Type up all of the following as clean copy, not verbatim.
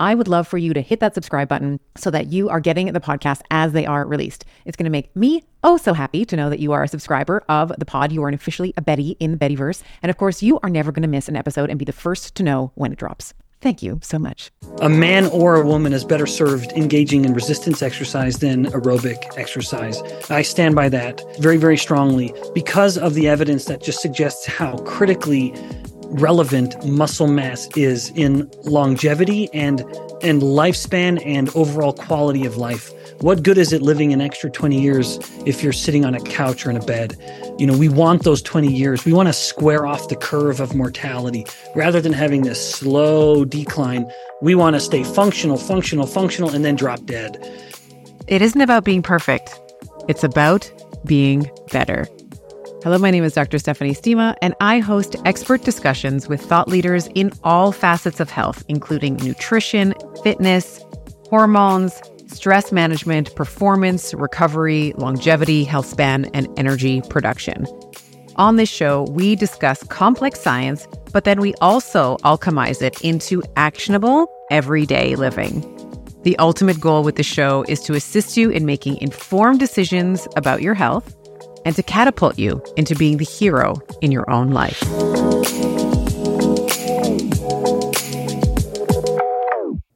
I would love for you to hit that subscribe button so that you are getting the podcast as they are released. It's going to make me so happy to know that you are a subscriber of the pod. You are officially a Betty in the Bettyverse. And of course, you are never going to miss an episode and be the first to know when it drops. Thank you so much. A man or a woman is better served engaging in resistance exercise than aerobic exercise. I stand by that very, very strongly because of the evidence that just suggests how critically relevant muscle mass is in longevity and lifespan and overall quality of life. What good is it living an extra 20 years if you're sitting on a couch or in a bed? You know, we want those 20 years. We want to square off the curve of mortality. Rather than having this slow decline, we want to stay functional, and then drop dead. It isn't about being perfect. It's about being better. Hello, my name is Dr. Stephanie Steema, and I host expert discussions with thought leaders in all facets of health, including nutrition, fitness, hormones, stress management, performance, recovery, longevity, health span, and energy production. On this show, we discuss complex science, but then we also alchemize it into actionable, everyday living. The ultimate goal with the show is to assist you in making informed decisions about your health, and to catapult you into being the hero in your own life.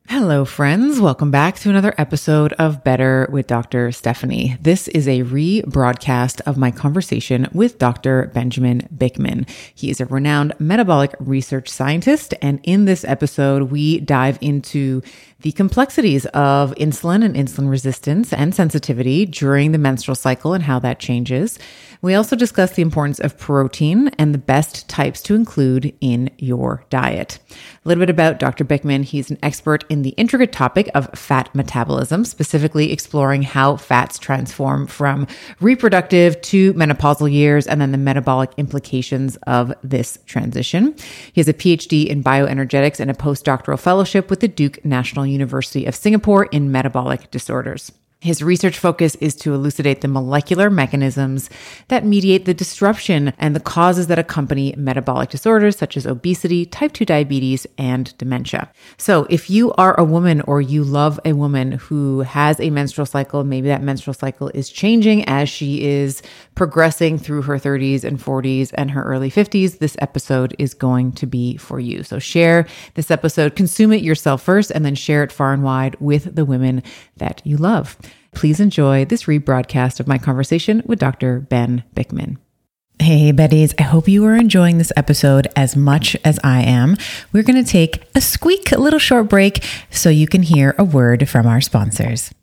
Hello, friends. Welcome back to another episode of Better with Dr. Stephanie. This is a rebroadcast of my conversation with Dr. Benjamin Bikman. He is a renowned metabolic research scientist, and in this episode, we dive into the complexities of insulin and insulin resistance and sensitivity during the menstrual cycle and how that changes. We also discuss the importance of protein and the best types to include in your diet. A little bit about Dr. Bikman. He's an expert in the intricate topic of fat metabolism, specifically exploring how fats transform from reproductive to menopausal years and then the metabolic implications of this transition. He has a PhD in bioenergetics and a postdoctoral fellowship with the Duke National University of Singapore in metabolic disorders. His research focus is to elucidate the molecular mechanisms that mediate the disruption and the causes that accompany metabolic disorders such as obesity, type 2 diabetes, and dementia. So if you are a woman or you love a woman who has a menstrual cycle, maybe that menstrual cycle is changing as she is progressing through her 30s and 40s and her early 50s, this episode is going to be for you. So share this episode, consume it yourself first, and then share it far and wide with the women that you love. Please enjoy this rebroadcast of my conversation with Dr. Ben Bikman. Hey, Betties. I hope you are enjoying this episode as much as I am. We're going to take a squeak, a little short break, so you can hear a word from our sponsors.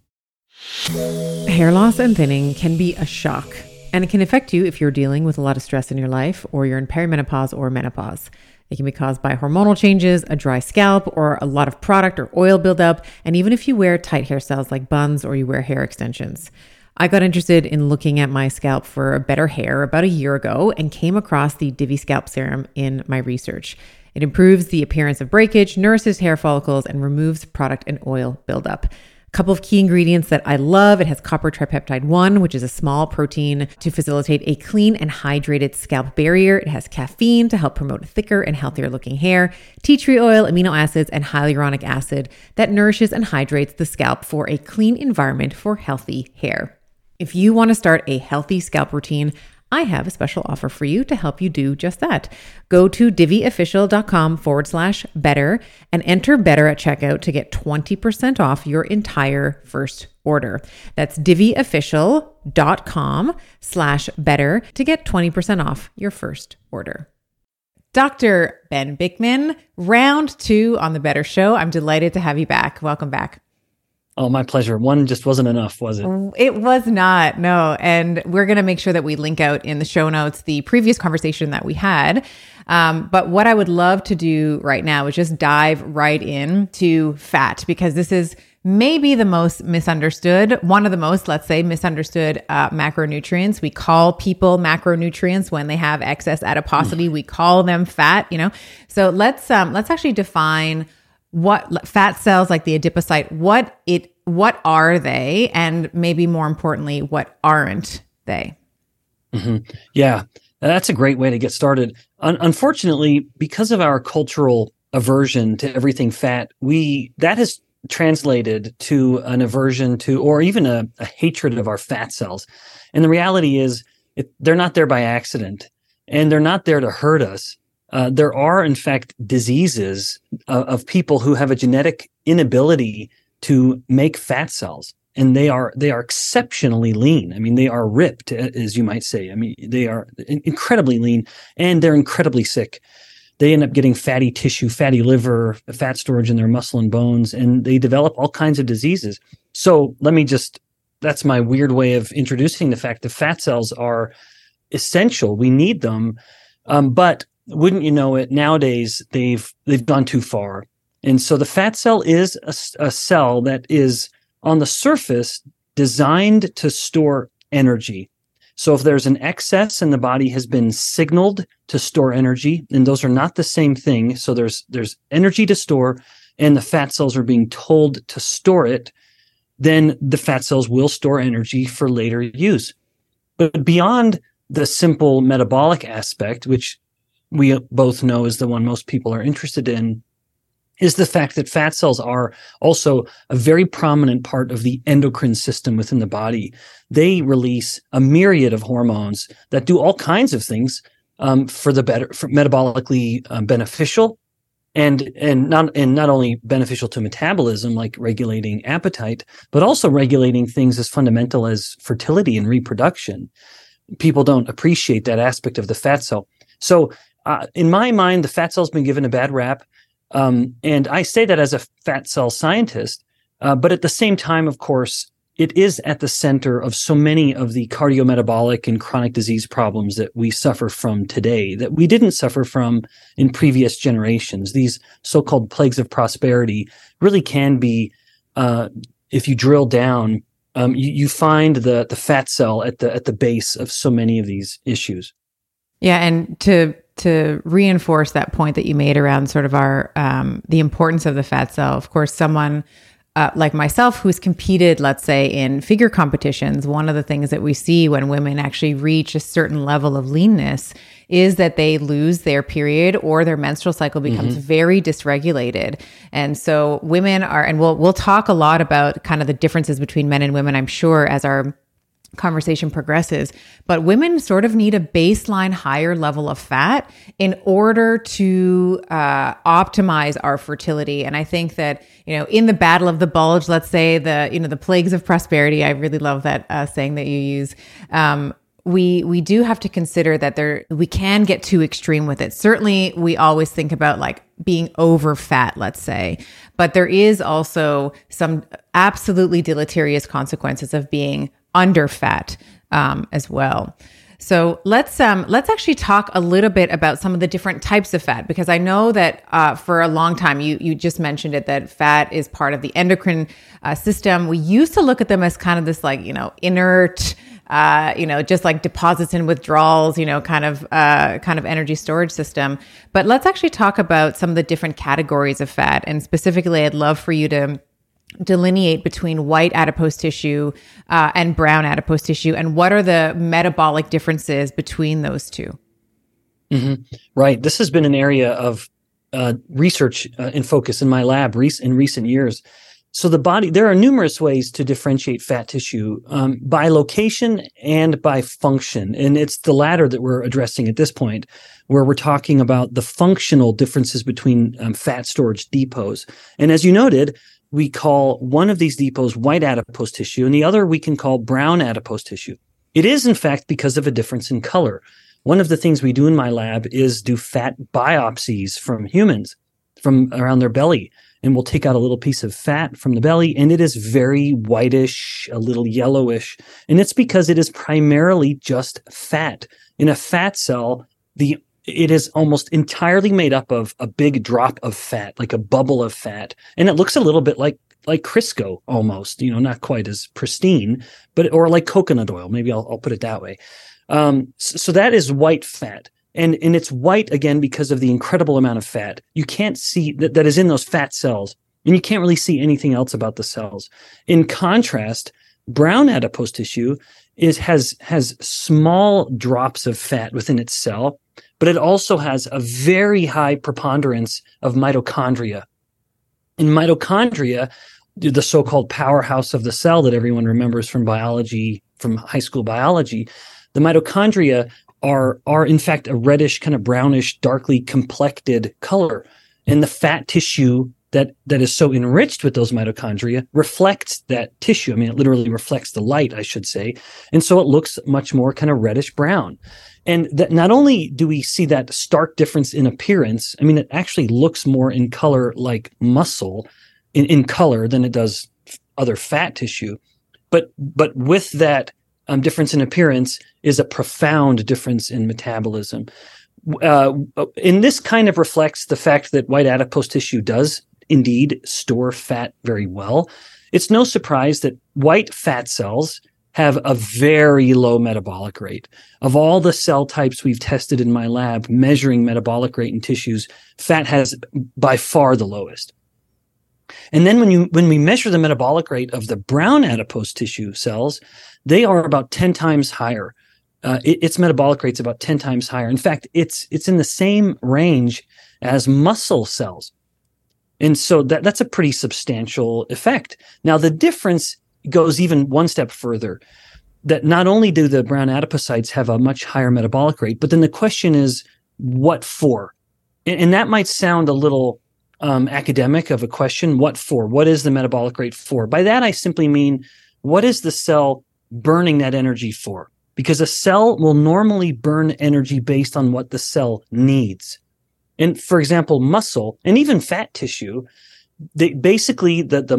Hair loss and thinning can be a shock, and it can affect you if you're dealing with a lot of stress in your life or you're in perimenopause or menopause. It can be caused by hormonal changes, a dry scalp, or a lot of product or oil buildup, and even if you wear tight hairstyles like buns or you wear hair extensions. I got interested in looking at my scalp for better hair about a year ago and came across the Divi Scalp Serum in my research. It improves the appearance of breakage, nourishes hair follicles, and removes product and oil buildup. Couple of key ingredients that I love. It has copper tripeptide 1, which is a small protein to facilitate a clean and hydrated scalp barrier. It has caffeine to help promote thicker and healthier looking hair, tea tree oil, amino acids, and hyaluronic acid that nourishes and hydrates the scalp for a clean environment for healthy hair. If you want to start a healthy scalp routine, I have a special offer for you to help you do just that. Go to DiviOfficial.com/better and enter better at checkout to get 20% off your entire first order. That's DiviOfficial.com/better to get 20% off your first order. Dr. Ben Bikman, round two on the Better Show. I'm delighted to have you back. Welcome back. Oh, my pleasure. One just wasn't enough, was it? It was not, no. And we're going to make sure that we link out in the show notes the previous conversation that we had. But what I would love to do right now is just dive right in to fat, because this is maybe the most misunderstood, one of the most, let's say, misunderstood macronutrients. We call people macronutrients when they have excess adiposity. We call them fat, you know. So let's actually define what fat cells, like the adipocyte, what are they, and maybe more importantly, what aren't they? Mm-hmm. Yeah, that's a great way to get started. Unfortunately, because of our cultural aversion to everything fat, that has translated to an aversion to, or even a hatred of our fat cells. And the reality is, they're not there by accident, and they're not there to hurt us. There are, in fact, diseases of people who have a genetic inability to make fat cells. And they are exceptionally lean. I mean, they are ripped, as you might say. I mean, they are incredibly lean, and they're incredibly sick. They end up getting fatty tissue, fatty liver, fat storage in their muscle and bones, and they develop all kinds of diseases. So that's my weird way of introducing the fact that fat cells are essential. We need them. But wouldn't you know it, nowadays they've gone too far. And so the fat cell is a cell that is, on the surface, designed to store energy. So if there's an excess and the body has been signaled to store energy, and those are not the same thing. So there's energy to store, and the fat cells are being told to store it, then the fat cells will store energy for later use. But beyond the simple metabolic aspect, which we both know is the one most people are interested in, is the fact that fat cells are also a very prominent part of the endocrine system within the body. They release a myriad of hormones that do all kinds of things for metabolically beneficial, and not only beneficial to metabolism, like regulating appetite, but also regulating things as fundamental as fertility and reproduction. People don't appreciate that aspect of the fat cell. So in my mind, the fat cell's been given a bad rap. And I say that as a fat cell scientist, but at the same time, of course, it is at the center of so many of the cardiometabolic and chronic disease problems that we suffer from today that we didn't suffer from in previous generations. These so-called plagues of prosperity really can be, if you drill down, you find the fat cell at the base of so many of these issues. Yeah, and to reinforce that point that you made around sort of our the importance of the fat cell, of course, someone like myself who's competed, let's say, in figure competitions, one of the things that we see when women actually reach a certain level of leanness is that they lose their period or their menstrual cycle becomes very dysregulated. And so women are, and we'll talk a lot about kind of the differences between men and women, I'm sure, as our conversation progresses, but women sort of need a baseline higher level of fat in order to optimize our fertility. And I think that, you know, in the battle of the bulge, let's say the plagues of prosperity, I really love that saying that you use. We do have to consider that we can get too extreme with it. Certainly, we always think about like being over fat, let's say, but there is also some absolutely deleterious consequences of being under fat as well. So let's actually talk a little bit about some of the different types of fat, because I know that for a long time, you just mentioned it, that fat is part of the endocrine system. We used to look at them as kind of this like, you know, inert, just like deposits and withdrawals, you know, kind of energy storage system. But let's actually talk about some of the different categories of fat. And specifically, I'd love for you to delineate between white adipose tissue and brown adipose tissue, and what are the metabolic differences between those two? Mm-hmm. Right. This has been an area of research and focus in my lab in recent years. So the body, there are numerous ways to differentiate fat tissue by location and by function. And it's the latter that we're addressing at this point, where we're talking about the functional differences between fat storage depots. And as you noted, we call one of these depots white adipose tissue, and the other we can call brown adipose tissue. It is, in fact, because of a difference in color. One of the things we do in my lab is do fat biopsies from humans from around their belly, and we'll take out a little piece of fat from the belly, and it is very whitish, a little yellowish, and it's because it is primarily just fat. In a fat cell, it is almost entirely made up of a big drop of fat, like a bubble of fat. And it looks a little bit like like Crisco almost, you know, not quite as pristine, but, or like coconut oil. Maybe I'll put it that way. So that is white fat. And it's white again, because of the incredible amount of fat. You can't see that is in those fat cells, and you can't really see anything else about the cells. In contrast, brown adipose tissue has small drops of fat within its cell, but it also has a very high preponderance of mitochondria. And mitochondria, the so-called powerhouse of the cell that everyone remembers from biology, from high school biology, the mitochondria are in fact a reddish, kind of brownish, darkly complected color. And the fat tissue that is so enriched with those mitochondria reflects that tissue. I mean, it literally reflects the light, I should say. And so it looks much more kind of reddish brown. And that not only do we see that stark difference in appearance, I mean, it actually looks more in color like muscle in color than it does other fat tissue. But with that difference in appearance is a profound difference in metabolism. And this kind of reflects the fact that white adipose tissue does indeed store fat very well. It's no surprise that white fat cells have a very low metabolic rate. Of all the cell types we've tested in my lab measuring metabolic rate in tissues, fat has by far the lowest. And then when we measure the metabolic rate of the brown adipose tissue cells, they are about 10 times higher. Its metabolic rate's about 10 times higher. In fact, it's in the same range as muscle cells. And so that's a pretty substantial effect. Now, the difference goes even one step further, that not only do the brown adipocytes have a much higher metabolic rate, but then the question is, what for? And that might sound a little academic of a question, what for? What is the metabolic rate for? By that, I simply mean, what is the cell burning that energy for? Because a cell will normally burn energy based on what the cell needs. And for example, muscle and even fat tissue, the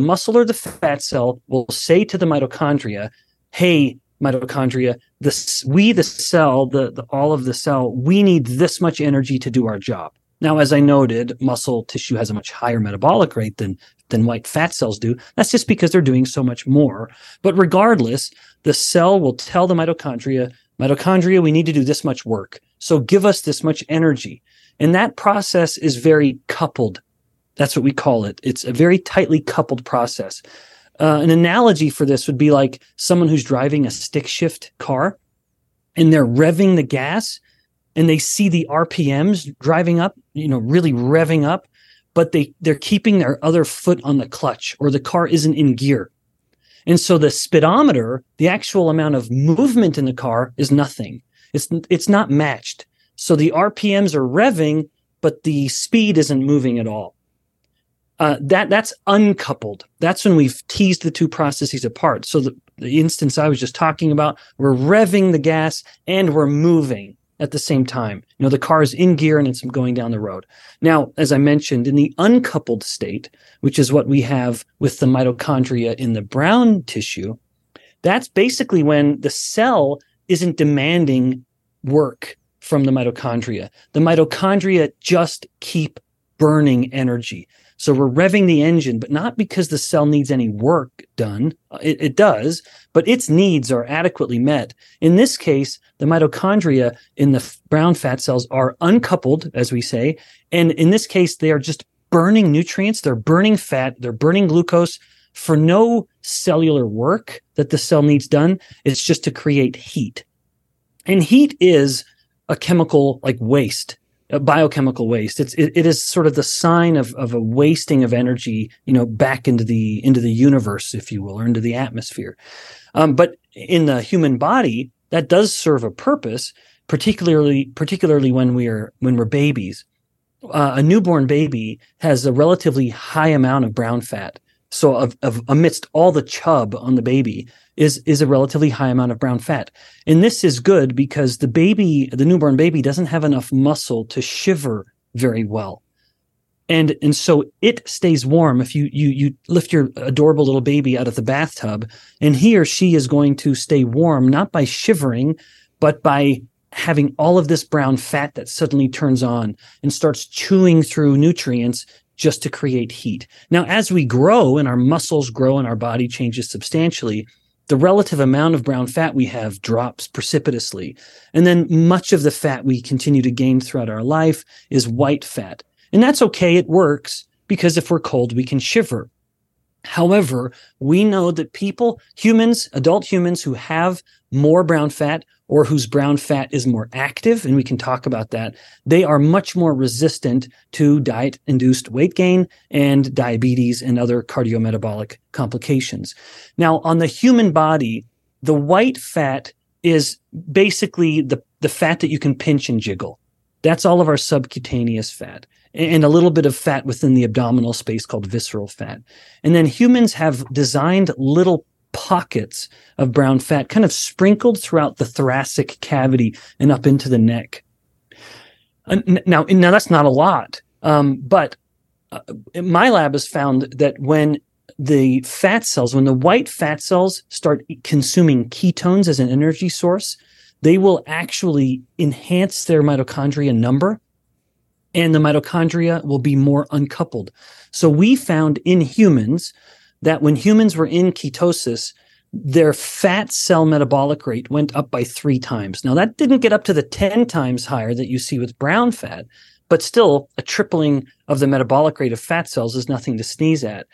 muscle or the fat cell will say to the mitochondria, hey, mitochondria, we need this much energy to do our job. Now, as I noted, muscle tissue has a much higher metabolic rate than white fat cells do. That's just because they're doing so much more. But regardless, the cell will tell the mitochondria, we need to do this much work. So give us this much energy. And that process is very coupled. That's what we call it. It's a very tightly coupled process. An analogy for this would be like someone who's driving a stick shift car and they're revving the gas, and they see the RPMs driving up, you know, really revving up, but they're keeping their other foot on the clutch, or the car isn't in gear. And so the speedometer, the actual amount of movement in the car, is nothing. It's not matched. So the RPMs are revving, but the speed isn't moving at all. That's uncoupled. That's when we've teased the two processes apart. So the instance I was just talking about, we're revving the gas and we're moving at the same time. You know, the car is in gear and it's going down the road. Now, as I mentioned, in the uncoupled state, which is what we have with the mitochondria in the brown tissue, that's basically when the cell isn't demanding work from the mitochondria. The mitochondria just keep burning energy. So we're revving the engine, but not because the cell needs any work done. It does, but its needs are adequately met. In this case, the mitochondria in the brown fat cells are uncoupled, as we say. And in this case, they are just burning nutrients. They're burning fat. They're burning glucose for no cellular work that the cell needs done. It's just to create heat. And heat is a chemical like waste. Biochemical waste. It is sort of the sign of a wasting of energy, you know, back into the universe, if you will, or into the atmosphere. But in the human body, that does serve a purpose, particularly when we're babies. A newborn baby has a relatively high amount of brown fat. So amidst all the chub on the baby is a relatively high amount of brown fat. And this is good because the newborn baby doesn't have enough muscle to shiver very well. And so it stays warm. If you lift your adorable little baby out of the bathtub, and he or she is going to stay warm, not by shivering, but by having all of this brown fat that suddenly turns on and starts chewing through nutrients just to create heat. Now, as we grow and our muscles grow and our body changes substantially, the relative amount of brown fat we have drops precipitously. And then much of the fat we continue to gain throughout our life is white fat. And that's okay. It works because if we're cold, we can shiver. However, we know that people, humans, adult humans who have more brown fat or whose brown fat is more active, and we can talk about that, they are much more resistant to diet-induced weight gain and diabetes and other cardiometabolic complications. Now, on the human body, the white fat is basically the fat that you can pinch and jiggle. That's all of our subcutaneous fat and a little bit of fat within the abdominal space called visceral fat. And then humans have designed little pockets of brown fat kind of sprinkled throughout the thoracic cavity and up into the neck. Now that's not a lot, but my lab has found that when the fat cells, when the white fat cells start consuming ketones as an energy source, they will actually enhance their mitochondria number, and the mitochondria will be more uncoupled. So we found in humans that when humans were in ketosis, their fat cell metabolic rate went up by 3 times. Now, that didn't get up to the 10 times higher that you see with brown fat, but still a tripling of the metabolic rate of fat cells is nothing to sneeze at.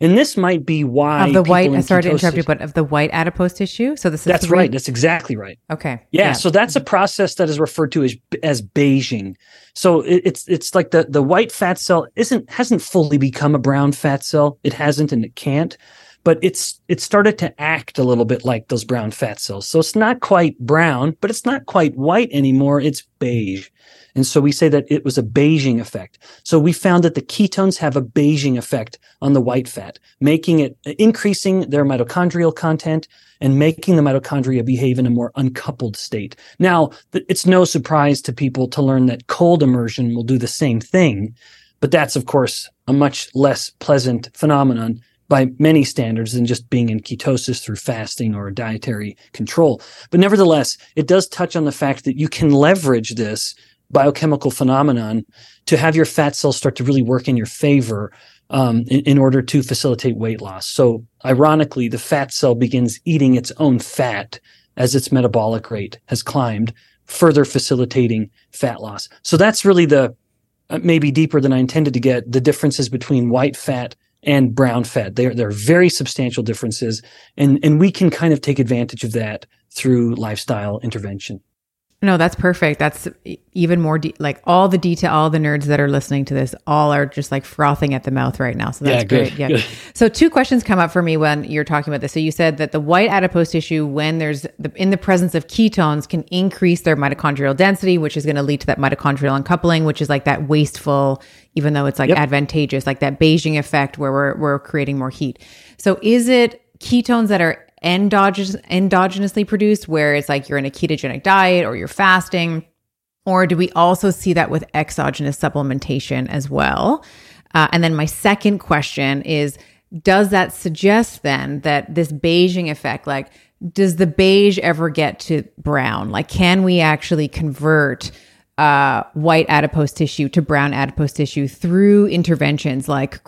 And this might be why of the white, I started to interrupt you, but of the white adipose tissue? So this is that's right. That's exactly right. Okay. Yeah. So that's a process that is referred to as beiging. So it's like the white fat cell hasn't fully become a brown fat cell. It hasn't and it can't, but it started to act a little bit like those brown fat cells. So it's not quite brown, but it's not quite white anymore. It's beige. And so we say that it was a beiging effect. So we found that the ketones have a beiging effect on the white fat, making it increasing their mitochondrial content and making the mitochondria behave in a more uncoupled state. Now, it's no surprise to people to learn that cold immersion will do the same thing, but that's, of course, a much less pleasant phenomenon by many standards than just being in ketosis through fasting or dietary control. But nevertheless, it does touch on the fact that you can leverage this biochemical phenomenon to have your fat cells start to really work in your favor in order to facilitate weight loss. So ironically, the fat cell begins eating its own fat as its metabolic rate has climbed, further facilitating fat loss. So that's really the, maybe deeper than I intended to get, the differences between white fat and brown fat. They're very substantial differences, and we can kind of take advantage of that through lifestyle intervention. No, that's perfect. That's even more like all the detail, all the nerds that are listening to this, all are just like frothing at the mouth right now. So that's great. Yeah. Good. So 2 questions come up for me when you're talking about this. So you said that the white adipose tissue, when there's in the presence of ketones, can increase their mitochondrial density, which is going to lead to that mitochondrial uncoupling, which is like that wasteful, even though it's like advantageous, like that beiging effect where we're creating more heat. So is it ketones that are endogenously produced, where it's like you're in a ketogenic diet or you're fasting, or do we also see that with exogenous supplementation as well? And then my second question is, does that suggest then that this beiging effect, like does the beige ever get to brown? Like can we actually convert white adipose tissue to brown adipose tissue through interventions like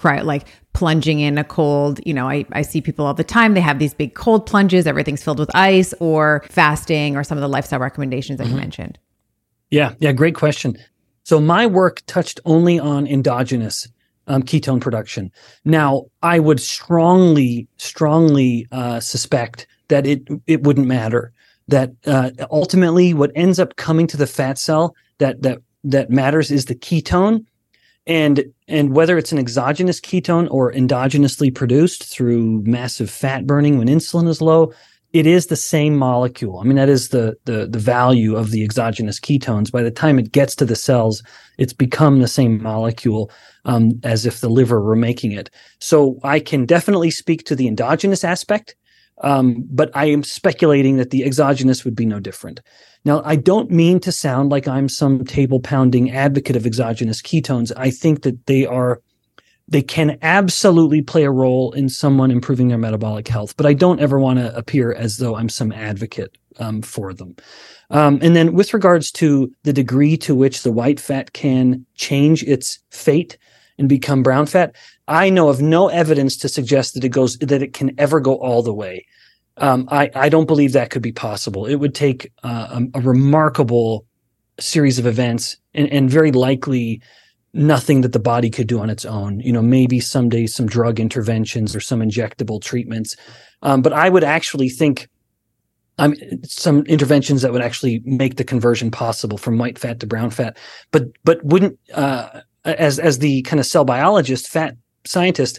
plunging in a cold, I see people all the time, they have these big cold plunges, everything's filled with ice, or fasting, or some of the lifestyle recommendations that you mentioned? Yeah, great question. So my work touched only on endogenous ketone production. Now, I would strongly suspect that it wouldn't matter, that ultimately what ends up coming to the fat cell that matters is the ketone, and whether it's an exogenous ketone or endogenously produced through massive fat burning when insulin is low, it is the same molecule. I mean, that is the value of the exogenous ketones. By the time it gets to the cells, it's become the same molecule as if the liver were making it. So I can definitely speak to the endogenous aspect. But I am speculating that the exogenous would be no different. Now, I don't mean to sound like I'm some table-pounding advocate of exogenous ketones. I think that they can absolutely play a role in someone improving their metabolic health, but I don't ever want to appear as though I'm some advocate for them. And then with regards to the degree to which the white fat can change its fate and become brown fat. I know of no evidence to suggest that it can ever go all the way. I don't believe that could be possible. It would take a remarkable series of events and very likely nothing that the body could do on its own. You know, maybe someday some drug interventions or some injectable treatments. But I would actually think some interventions that would actually make the conversion possible from white fat to brown fat, but wouldn't, as the kind of cell biologist, fat scientist,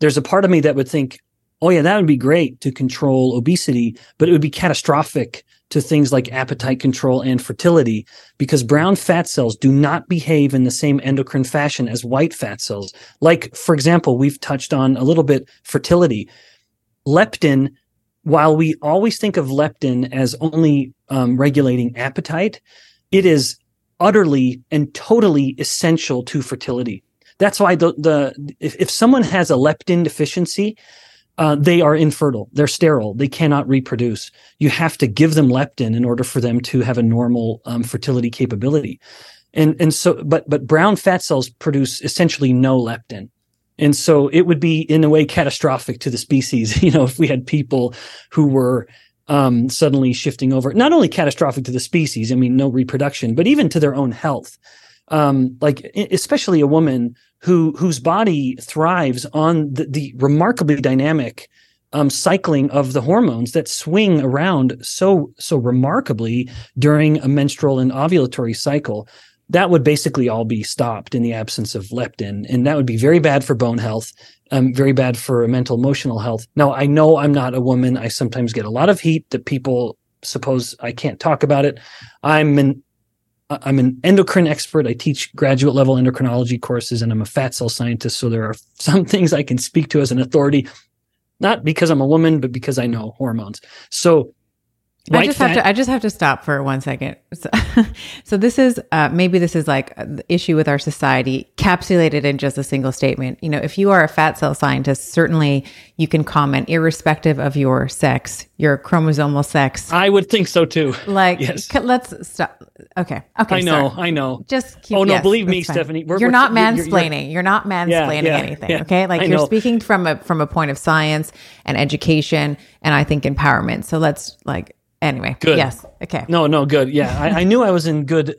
there's a part of me that would think, oh yeah, that would be great to control obesity, but it would be catastrophic to things like appetite control and fertility, because brown fat cells do not behave in the same endocrine fashion as white fat cells. Like, for example, we've touched on a little bit fertility. Leptin, while we always think of leptin as only regulating appetite, it is utterly and totally essential to fertility. That's why if someone has a leptin deficiency, they are infertile. They're sterile. They cannot reproduce. You have to give them leptin in order for them to have a normal fertility capability. And so, but brown fat cells produce essentially no leptin. And so it would be, in a way, catastrophic to the species, you know, if we had people who were suddenly shifting over. Not only catastrophic to the species, I mean, no reproduction, but even to their own health. Like, especially a woman whose body thrives on the remarkably dynamic cycling of the hormones that swing around so remarkably during a menstrual and ovulatory cycle. That would basically all be stopped in the absence of leptin. And that would be very bad for bone health, very bad for mental, emotional health. Now, I know I'm not a woman. I sometimes get a lot of heat that people suppose I can't talk about it. I'm an endocrine expert. I teach graduate level endocrinology courses, and I'm a fat cell scientist. So there are some things I can speak to as an authority, not because I'm a woman, but because I know hormones. So I just have to stop for 1 second. So this is maybe this is like the issue with our society capsulated in just a single statement. You know, if you are a fat cell scientist, certainly you can comment irrespective of your sex, your chromosomal sex. I would think so too. Like, yes. Let's stop. Okay. I know. Just keep. Oh no, yes, believe me, fine. Stephanie, you're not mansplaining. You're not mansplaining anything. Yeah, okay, like you're speaking from a point of science and education, and I think empowerment. So let's like. Anyway, good. Yes. Okay. No, good. Yeah. I knew I was in good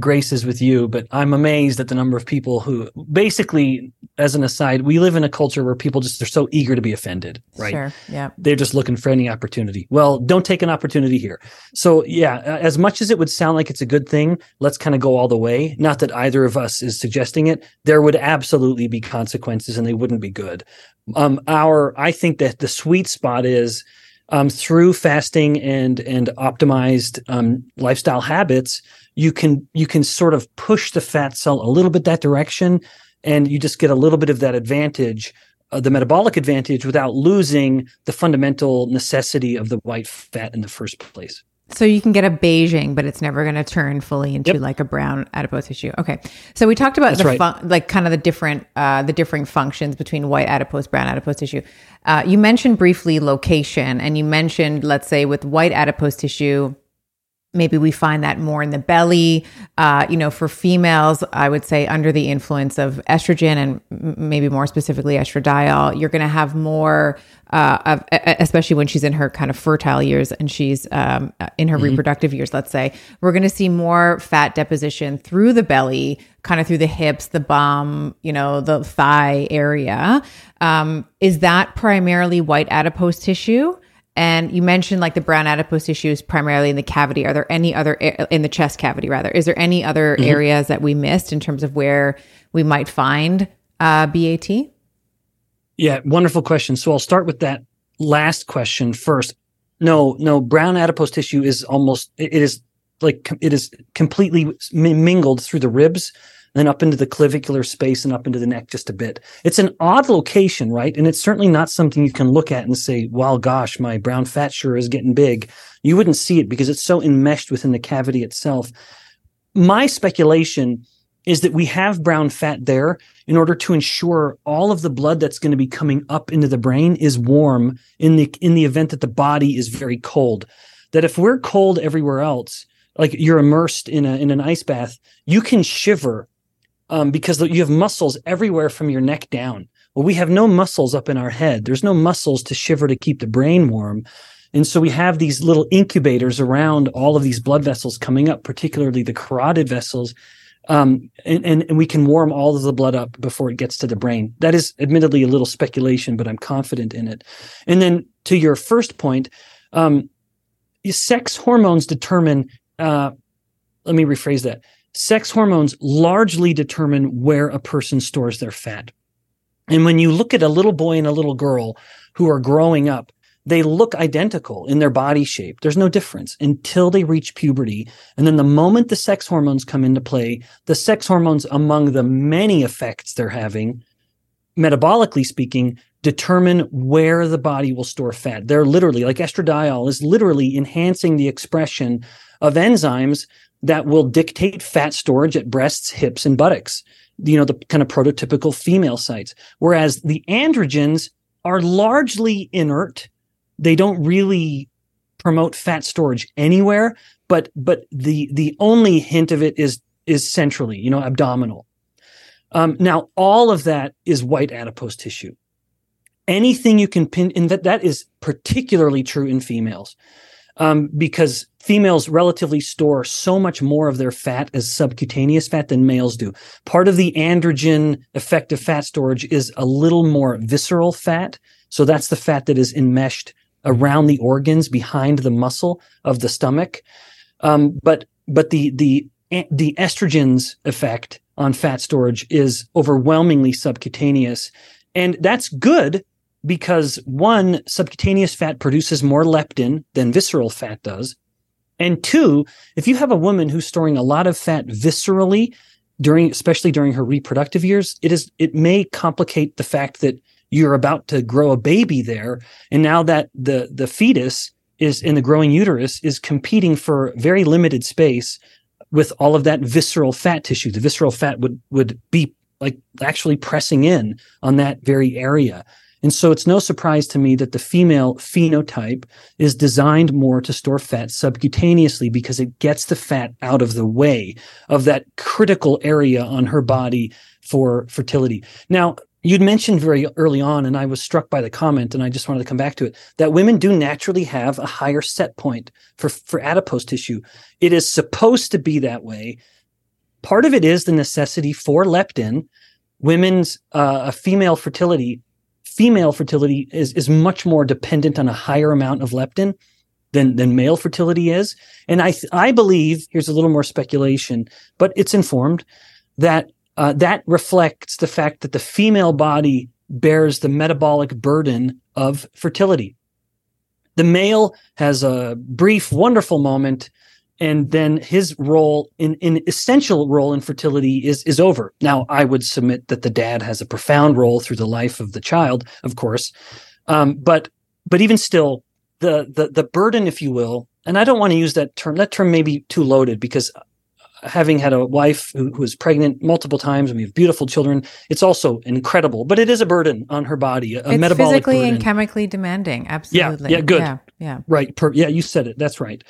graces with you, but I'm amazed at the number of people who basically, as an aside, we live in a culture where people just, they're so eager to be offended, right? Sure. Yeah. They're just looking for any opportunity. Well, don't take an opportunity here. So yeah, as much as it would sound like it's a good thing, let's kind of go all the way. Not that either of us is suggesting it. There would absolutely be consequences and they wouldn't be good. I think that the sweet spot is, through fasting and optimized lifestyle habits, you can sort of push the fat cell a little bit that direction, and you just get a little bit of that advantage, the metabolic advantage, without losing the fundamental necessity of the white fat in the first place. So you can get a beiging, but it's never going to turn fully into like a brown adipose tissue. Okay. So we talked about the differing functions between white adipose, brown adipose tissue. You mentioned briefly location, and you mentioned, let's say with white adipose tissue, maybe we find that more in the belly. You know, for females, I would say under the influence of estrogen and maybe more specifically estradiol, you're going to have more, especially when she's in her kind of fertile years and she's in her reproductive years, let's say, we're going to see more fat deposition through the belly, kind of through the hips, the bum, you know, the thigh area. Is that primarily white adipose tissue? And you mentioned like the brown adipose tissue is primarily in the cavity. Are there any other, in the chest cavity rather, is there any other areas that we missed in terms of where we might find BAT? Yeah, wonderful question. So I'll start with that last question first. No, brown adipose tissue is almost, it is completely mingled through the ribs and then up into the clavicular space and up into the neck just a bit. It's an odd location, right? And it's certainly not something you can look at and say, well, gosh, my brown fat sure is getting big. You wouldn't see it because it's so enmeshed within the cavity itself. My speculation is that we have brown fat there in order to ensure all of the blood that's going to be coming up into the brain is warm in the event that the body is very cold. That if we're cold everywhere else, like you're immersed in an ice bath, you can shiver because you have muscles everywhere from your neck down. Well, we have no muscles up in our head. There's no muscles to shiver to keep the brain warm. And so we have these little incubators around all of these blood vessels coming up, particularly the carotid vessels. And we can warm all of the blood up before it gets to the brain. That is admittedly a little speculation, but I'm confident in it. And then to your first point, sex hormones determine, let me rephrase that. Sex hormones largely determine where a person stores their fat. And when you look at a little boy and a little girl who are growing up, they look identical in their body shape. There's no difference until they reach puberty. And then the moment the sex hormones come into play, the sex hormones, among the many effects they're having, metabolically speaking, determine where the body will store fat. They're literally, like estradiol is literally enhancing the expression of enzymes that will dictate fat storage at breasts, hips, and buttocks, you know, the kind of prototypical female sites. Whereas the androgens are largely inert. They don't really promote fat storage anywhere, but the only hint of it is centrally, you know, abdominal. Now, all of that is white adipose tissue. Anything you can pin, and that is particularly true in females, because females relatively store so much more of their fat as subcutaneous fat than males do. Part of the androgen effect of fat storage is a little more visceral fat. So that's the fat that is enmeshed around the organs, behind the muscle of the stomach, but the estrogen's effect on fat storage is overwhelmingly subcutaneous, and that's good because one, subcutaneous fat produces more leptin than visceral fat does, and two, if you have a woman who's storing a lot of fat viscerally especially during her reproductive years, it may complicate the fact that you're about to grow a baby there. And now that the fetus is in the growing uterus is competing for very limited space with all of that visceral fat tissue. The visceral fat would be like actually pressing in on that very area. And so it's no surprise to me that the female phenotype is designed more to store fat subcutaneously because it gets the fat out of the way of that critical area on her body for fertility. Now, you'd mentioned very early on, and I was struck by the comment, and I just wanted to come back to it, that women do naturally have a higher set point for adipose tissue. It is supposed to be that way. Part of it is the necessity for leptin. Women's female fertility is much more dependent on a higher amount of leptin than male fertility is. And I believe, here's a little more speculation, but it's informed, that reflects the fact that the female body bears the metabolic burden of fertility. The male has a brief, wonderful moment, and then his role essential role in fertility is over. Now, I would submit that the dad has a profound role through the life of the child, of course. But even still, the burden, if you will, and I don't want to use that term. That term may be too loaded because, having had a wife who was pregnant multiple times and we have beautiful children, it's also incredible, but it is a burden on her body, it's metabolic physically burden. And chemically demanding. Absolutely. Yeah. Good. Yeah. Right. Yeah. You said it. That's right.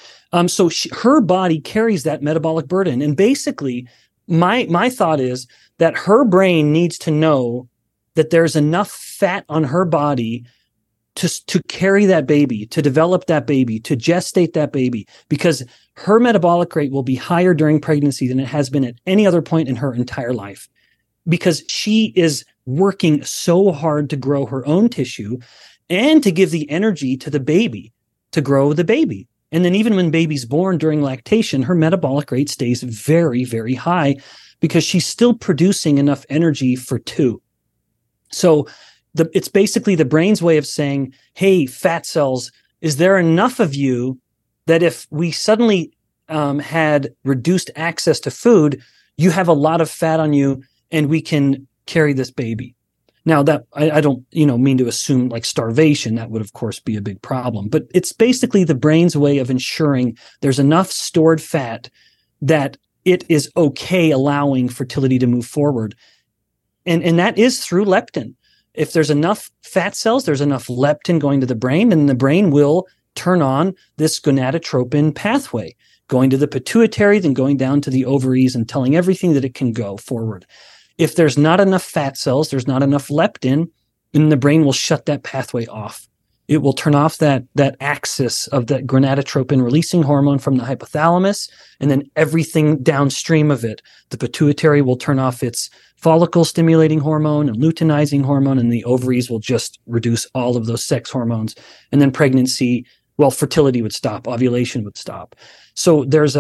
So her body carries that metabolic burden. And basically my thought is that her brain needs to know that there's enough fat on her body to carry that baby, to develop that baby, to gestate that baby, because her metabolic rate will be higher during pregnancy than it has been at any other point in her entire life, because she is working so hard to grow her own tissue and to give the energy to the baby, to grow the baby. And then even when baby's born during lactation, her metabolic rate stays very, very high because she's still producing enough energy for two. So it's basically the brain's way of saying, hey, fat cells, is there enough of you that if we suddenly had reduced access to food, you have a lot of fat on you and we can carry this baby? Now, that I don't mean to assume like starvation. That would, of course, be a big problem. But it's basically the brain's way of ensuring there's enough stored fat that it is okay allowing fertility to move forward. And that is through leptin. If there's enough fat cells, there's enough leptin going to the brain, and the brain will turn on this gonadotropin pathway. going to the pituitary, then going down to the ovaries and telling everything that it can go forward. If there's not enough fat cells, there's not enough leptin, then the brain will shut that pathway off. It will turn off that axis of that gonadotropin-releasing hormone from the hypothalamus, and then everything downstream of it. The pituitary will turn off its follicle-stimulating hormone and luteinizing hormone, and the ovaries will just reduce all of those sex hormones. And then pregnancy, well, fertility would stop, ovulation would stop. So there's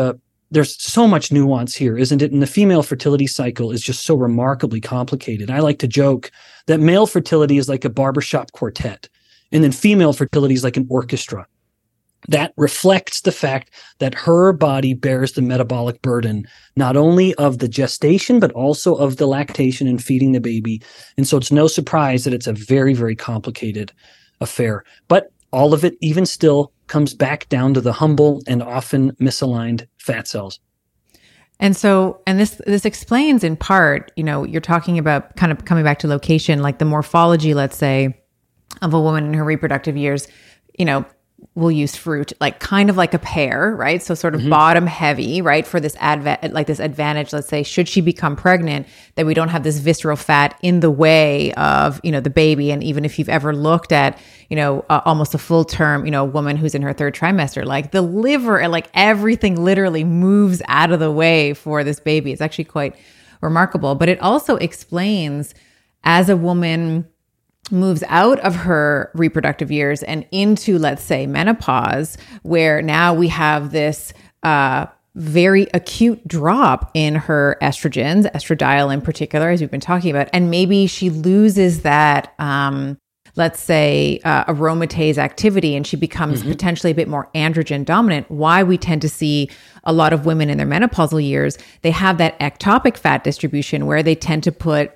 so much nuance here, isn't it? And the female fertility cycle is just so remarkably complicated. I like to joke that male fertility is like a barbershop quartet. And then female fertility is like an orchestra. That reflects the fact that her body bears the metabolic burden, not only of the gestation, but also of the lactation and feeding the baby. And so it's no surprise that it's a very, very complicated affair. But all of it, even still, comes back down to the humble and often misaligned fat cells. And so, and this explains in part, you know, you're talking about kind of coming back to location, like the morphology, let's say, of a woman in her reproductive years, you know, will use fruit, like kind of like a pear, right? So sort of bottom heavy, right? For this advantage, let's say, should she become pregnant, that we don't have this visceral fat in the way of, you know, the baby. And even if you've ever looked at, you know, almost a full term, you know, a woman who's in her third trimester, like the liver and like everything literally moves out of the way for this baby. It's actually quite remarkable, but it also explains as a woman moves out of her reproductive years and into, let's say, menopause, where now we have this very acute drop in her estrogens, estradiol in particular, as we've been talking about, and maybe she loses that, let's say, aromatase activity, and she becomes potentially a bit more androgen dominant. Why we tend to see a lot of women in their menopausal years, they have that ectopic fat distribution where they tend to put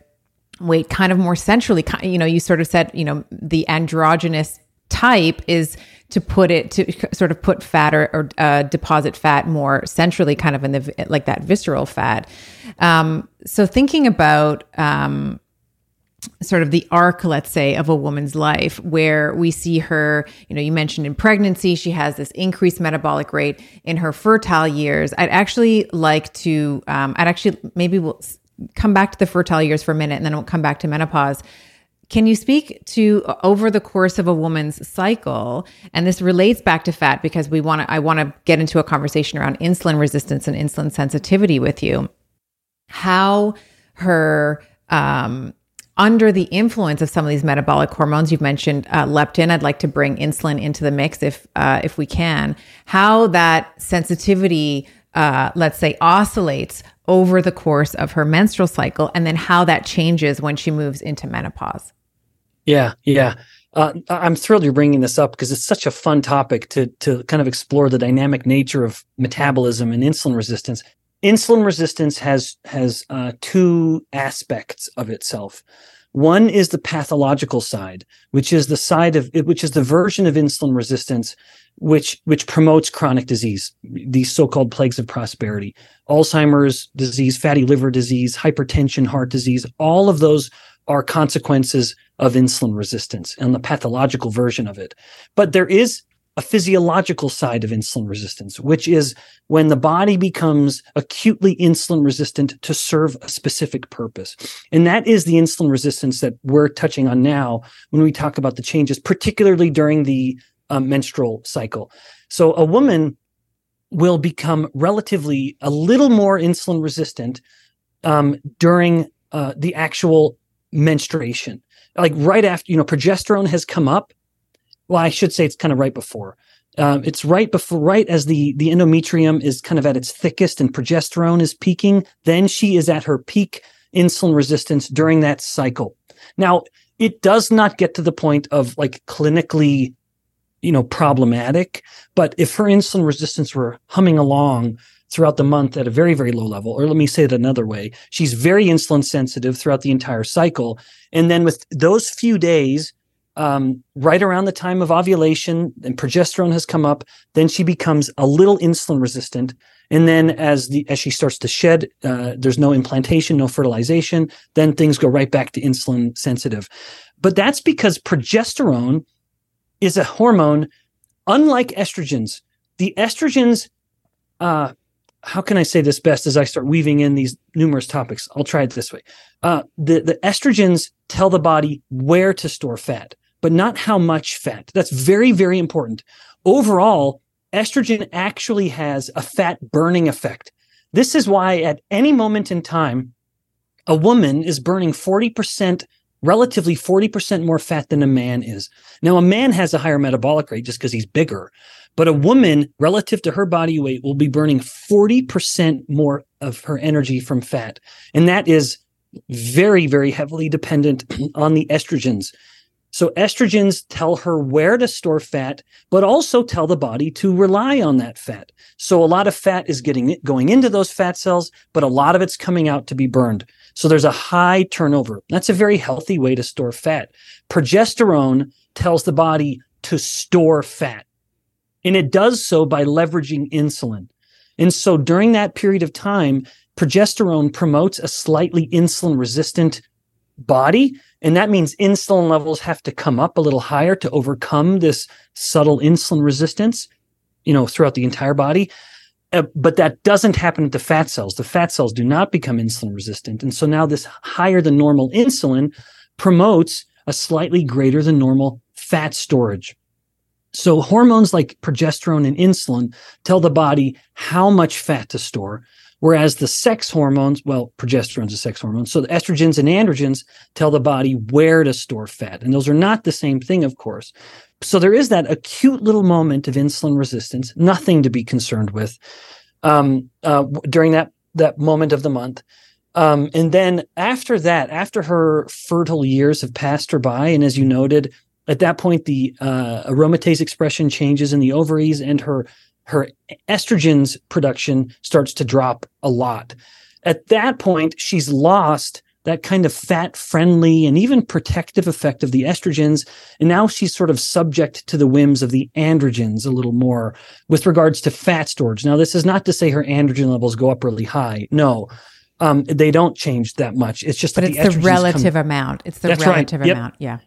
weight kind of more centrally. You know, you sort of said, you know, the androgynous type is to put it, to sort of put fat or deposit fat more centrally, kind of in the, like that visceral fat. So thinking about sort of the arc, let's say, of a woman's life where we see her, you know, you mentioned in pregnancy, she has this increased metabolic rate in her fertile years. I'd actually like to, maybe we'll come back to the fertile years for a minute, and then we'll come back to menopause. Can you speak to over the course of a woman's cycle? And this relates back to fat because I want to get into a conversation around insulin resistance and insulin sensitivity with you. How her, under the influence of some of these metabolic hormones, you've mentioned leptin. I'd like to bring insulin into the mix if we can. How that sensitivity, let's say, oscillates over the course of her menstrual cycle, and then how that changes when she moves into menopause. Yeah. I'm thrilled you're bringing this up because it's such a fun topic to kind of explore the dynamic nature of metabolism and insulin resistance. Insulin resistance has two aspects of itself. One is the pathological side, which is the version of insulin resistance which promotes chronic disease, these so-called plagues of prosperity, Alzheimer's disease, fatty liver disease, hypertension, heart disease. All of those are consequences of insulin resistance and the pathological version of it. But there is a physiological side of insulin resistance, which is when the body becomes acutely insulin resistant to serve a specific purpose. And that is the insulin resistance that we're touching on now when we talk about the changes, particularly during the menstrual cycle. So a woman will become relatively a little more insulin resistant during the actual menstruation. Like right after, you know, progesterone has come up. Well, I should say it's kind of right before. It's right as the endometrium is kind of at its thickest and progesterone is peaking. Then she is at her peak insulin resistance during that cycle. Now, it does not get to the point of like clinically, you know, problematic, but if her insulin resistance were humming along throughout the month at a very, very low level, or let me say it another way, she's very insulin sensitive throughout the entire cycle. And then with those few days, right around the time of ovulation and progesterone has come up, then she becomes a little insulin resistant. And then as she starts to shed, there's no implantation, no fertilization, then things go right back to insulin sensitive. But that's because progesterone is a hormone, unlike estrogens. The estrogens how can I say this best as I start weaving in these numerous topics? I'll try it this way. The estrogens tell the body where to store fat, but not how much fat. That's very, very important. Overall, estrogen actually has a fat burning effect. This is why at any moment in time, a woman is burning 40%, relatively 40% more fat than a man is. Now, a man has a higher metabolic rate just because he's bigger, but a woman, relative to her body weight, will be burning 40% more of her energy from fat. And that is very, very heavily dependent on the estrogens. So estrogens tell her where to store fat, but also tell the body to rely on that fat. So a lot of fat is going into those fat cells, but a lot of it's coming out to be burned. So there's a high turnover. That's a very healthy way to store fat. Progesterone tells the body to store fat, and it does so by leveraging insulin. And so during that period of time, progesterone promotes a slightly insulin-resistant body, and that means insulin levels have to come up a little higher to overcome this subtle insulin resistance, throughout the entire body. But that doesn't happen at the fat cells. The fat cells do not become insulin resistant. And so now this higher than normal insulin promotes a slightly greater than normal fat storage. So hormones like progesterone and insulin tell the body how much fat to store, whereas the sex hormones, progesterone's a sex hormone, so the estrogens and androgens tell the body where to store fat. And those are not the same thing, of course. So there is that acute little moment of insulin resistance, nothing to be concerned with during that moment of the month. And then after that, after her fertile years have passed her by, and as you noted, at that point, the aromatase expression changes in the ovaries, and her estrogen's production starts to drop a lot. At that point, she's lost that kind of fat-friendly and even protective effect of the estrogens, and now she's sort of subject to the whims of the androgens a little more with regards to fat storage. Now, this is not to say her androgen levels go up really high. No, they don't change that much. It's just that it's the relative amount. It's the relative amount, yeah.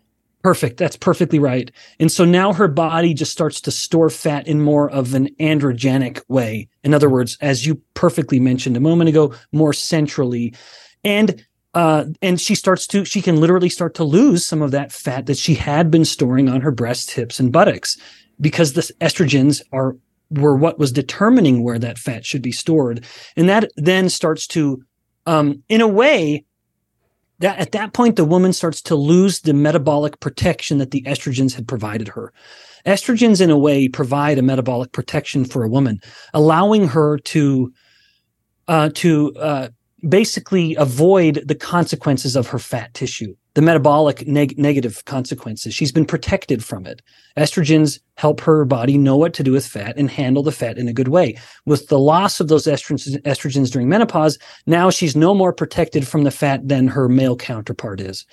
Perfect. That's perfectly right. And so now her body just starts to store fat in more of an androgenic way. In other words, as you perfectly mentioned a moment ago, more centrally. And she can literally start to lose some of that fat that she had been storing on her breasts, hips, and buttocks, because the estrogens were what was determining where that fat should be stored. And that then starts to, in a way, at that point, the woman starts to lose the metabolic protection that the estrogens had provided her. Estrogens, in a way, provide a metabolic protection for a woman, allowing her to basically avoid the consequences of her fat tissue, the metabolic negative consequences. She's been protected from it. Estrogens help her body know what to do with fat and handle the fat in a good way. With the loss of those estrogens during menopause, now she's no more protected from the fat than her male counterpart is.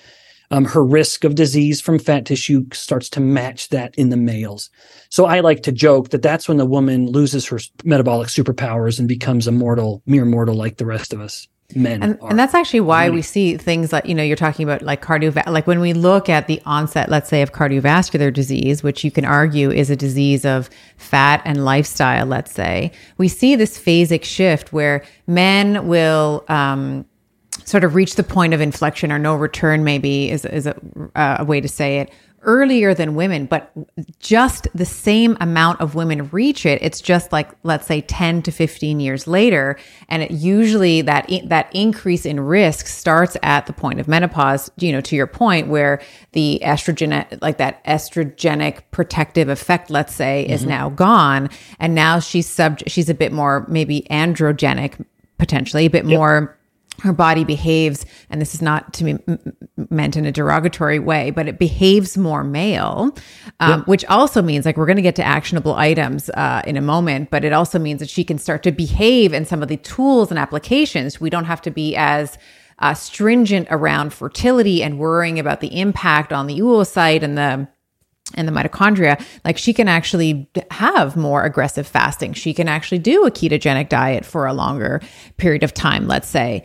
Her risk of disease from fat tissue starts to match that in the males. So I like to joke that that's when the woman loses her metabolic superpowers and becomes a mere mortal like the rest of us. And that's actually why we see things like, you're talking about like like when we look at the onset, let's say, of cardiovascular disease, which you can argue is a disease of fat and lifestyle, let's say, we see this phasic shift where men will sort of reach the point of inflection or no return, maybe is a way to say it, earlier than women, but just the same amount of women reach it. It's just like, let's say, 10 to 15 years later. And it usually that increase in risk starts at the point of menopause, to your point, where the estrogen, like that estrogenic protective effect, let's say, is now gone. And now she's a bit more, maybe androgenic, potentially a bit more. Her body behaves, and this is not to me meant in a derogatory way, but it behaves more male, which also means, like, we're going to get to actionable items in a moment, but it also means that she can start to behave in some of the tools and applications. We don't have to be as stringent around fertility and worrying about the impact on the oocyte and the mitochondria. Like, she can actually have more aggressive fasting. She can actually do a ketogenic diet for a longer period of time, let's say.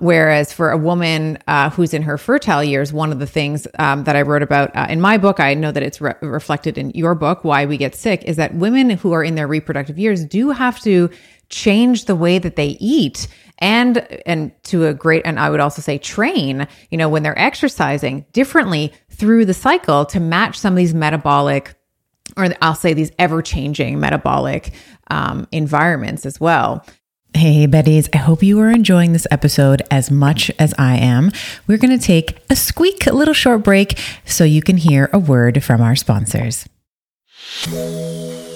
Whereas for a woman who's in her fertile years, one of the things that I wrote about in my book, I know that it's reflected in your book, Why We Get Sick, is that women who are in their reproductive years do have to change the way that they eat and to a great, and I would also say train, you know, when they're exercising differently through the cycle to match some of these metabolic, or I'll say these ever-changing metabolic environments as well. Hey, Betties, I hope you are enjoying this episode as much as I am. We're going to take a squeak, a little short break so you can hear a word from our sponsors.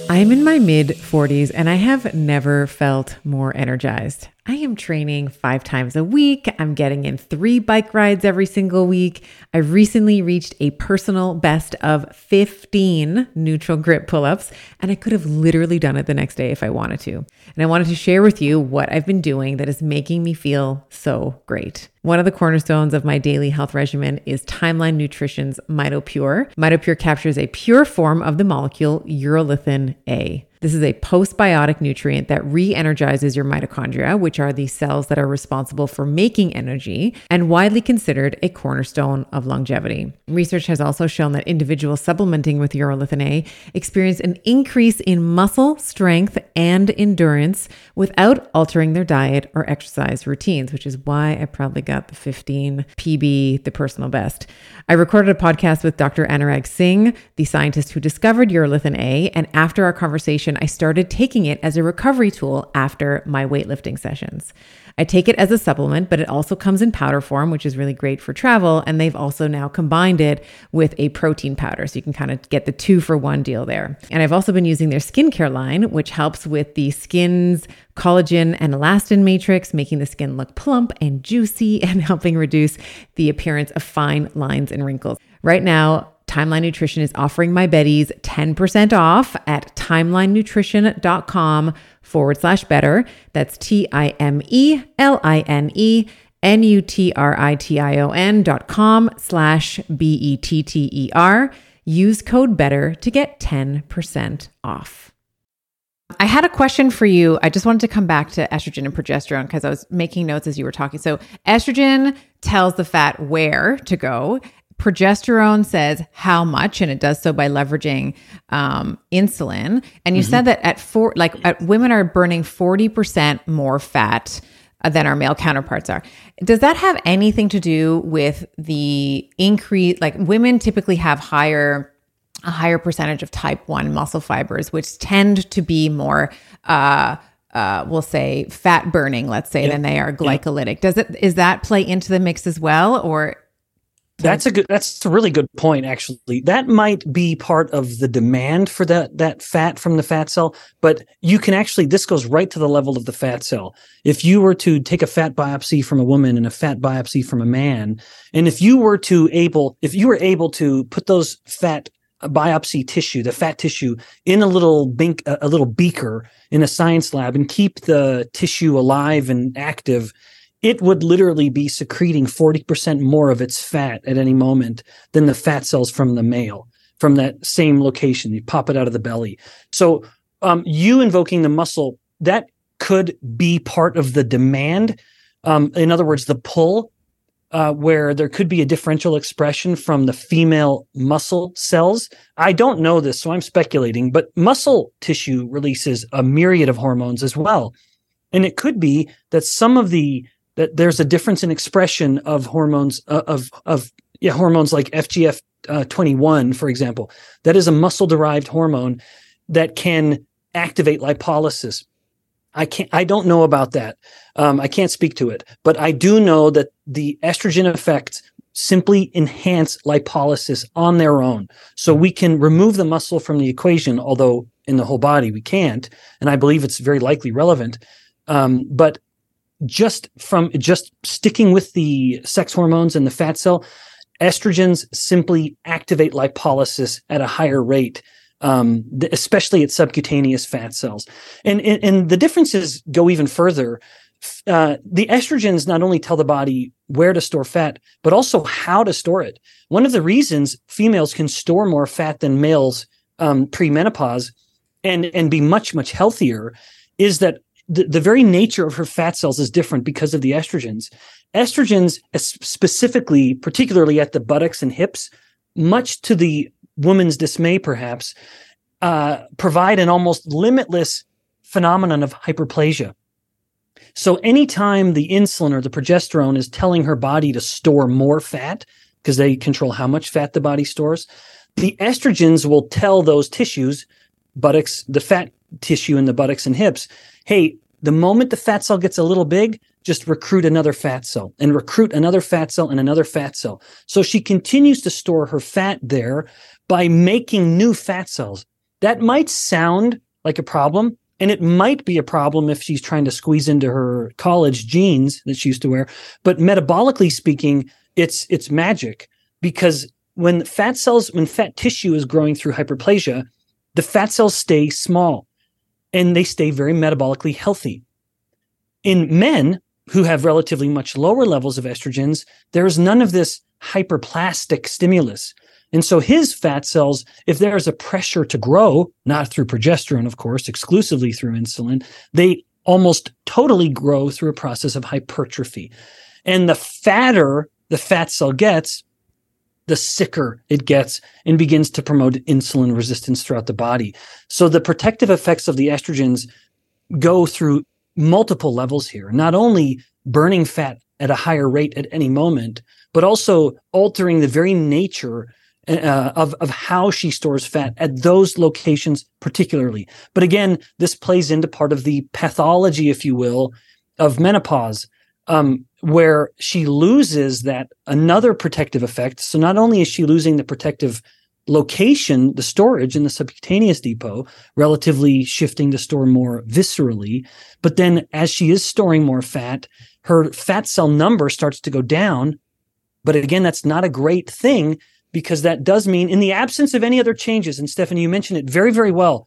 I'm in my mid-40s and I have never felt more energized. I am training 5 times a week. I'm getting in 3 bike rides every single week. I recently reached a personal best of 15 neutral grip pull-ups, and I could have literally done it the next day if I wanted to. And I wanted to share with you what I've been doing that is making me feel so great. One of the cornerstones of my daily health regimen is Timeline Nutrition's MitoPure. MitoPure captures a pure form of the molecule Urolithin A. This is a postbiotic nutrient that re-energizes your mitochondria, which are the cells that are responsible for making energy and widely considered a cornerstone of longevity. Research has also shown that individuals supplementing with Urolithin A experience an increase in muscle strength and endurance without altering their diet or exercise routines, which is why I probably got the 15 PB, the personal best. I recorded a podcast with Dr. Anurag Singh, the scientist who discovered Urolithin A, and after our conversation, I started taking it as a recovery tool after my weightlifting sessions. I take it as a supplement, but it also comes in powder form, which is really great for travel. And they've also now combined it with a protein powder. So you can kind of get the 2-for-1 deal there. And I've also been using their skincare line, which helps with the skin's collagen and elastin matrix, making the skin look plump and juicy and helping reduce the appearance of fine lines and wrinkles. Right now, Timeline Nutrition is offering my Betties 10% off at timelinenutrition.com/better. That's nutrition.com/better. Use code better to get 10% off. I had a question for you. I just wanted to come back to estrogen and progesterone because I was making notes as you were talking. So estrogen tells the fat where to go. Progesterone says how much, and it does so by leveraging insulin. And you said that women are burning 40% more fat than our male counterparts are. Does that have anything to do with the increase? Like women typically have a higher percentage of type 1 muscle fibers, which tend to be more, we'll say fat burning, let's say, than they are glycolytic. Is that play into the mix as well, or? That's a really good point, actually. That might be part of the demand for that fat from the fat cell, but you can actually, this goes right to the level of the fat cell. If you were to take a fat biopsy from a woman and a fat biopsy from a man, and if you were able to put those fat biopsy tissue, the fat tissue, in a little beaker in a science lab and keep the tissue alive and active, it would literally be secreting 40% more of its fat at any moment than the fat cells from the male, from that same location. You pop it out of the belly. So you invoking the muscle, that could be part of the demand. In other words, the pull, where there could be a differential expression from the female muscle cells. I don't know this, so I'm speculating, but muscle tissue releases a myriad of hormones as well. And it could be that that there's a difference in expression of hormones hormones like FGF21, for example. That is a muscle-derived hormone that can activate lipolysis. I don't know about that. I can't speak to it, but I do know that the estrogen effects simply enhance lipolysis on their own. So we can remove the muscle from the equation, although in the whole body we can't, and I believe it's very likely relevant. But just sticking with the sex hormones and the fat cell, estrogens simply activate lipolysis at a higher rate, especially at subcutaneous fat cells. And the differences go even further. The estrogens not only tell the body where to store fat, but also how to store it. One of the reasons females can store more fat than males pre-menopause and be much, much healthier is that the very nature of her fat cells is different because of the estrogens. Estrogens, specifically, particularly at the buttocks and hips, much to the woman's dismay perhaps, provide an almost limitless phenomenon of hyperplasia. So anytime the insulin or the progesterone is telling her body to store more fat, because they control how much fat the body stores, the estrogens will tell those tissues, buttocks, the fat tissue in the buttocks and hips, hey, the moment the fat cell gets a little big, just recruit another fat cell and recruit another fat cell and another fat cell. So she continues to store her fat there by making new fat cells. That might sound like a problem, and it might be a problem if she's trying to squeeze into her college jeans that she used to wear. But metabolically speaking, it's magic, because when fat cells, when fat tissue is growing through hyperplasia, the fat cells stay small and they stay very metabolically healthy. In men who have relatively much lower levels of estrogens, there is none of this hyperplastic stimulus. And so his fat cells, if there is a pressure to grow, not through progesterone, of course, exclusively through insulin, they almost totally grow through a process of hypertrophy. And the fatter the fat cell gets, the sicker it gets and begins to promote insulin resistance throughout the body. So the protective effects of the estrogens go through multiple levels here, not only burning fat at a higher rate at any moment, but also altering the very nature of how she stores fat at those locations particularly. But again, this plays into part of the pathology, if you will, of menopause, where she loses that another protective effect. So not only is she losing the protective location, the storage in the subcutaneous depot, relatively shifting to store more viscerally, but then as she is storing more fat, her fat cell number starts to go down. But again, that's not a great thing, because that does mean, in the absence of any other changes, and Stephanie, you mentioned it very, very well,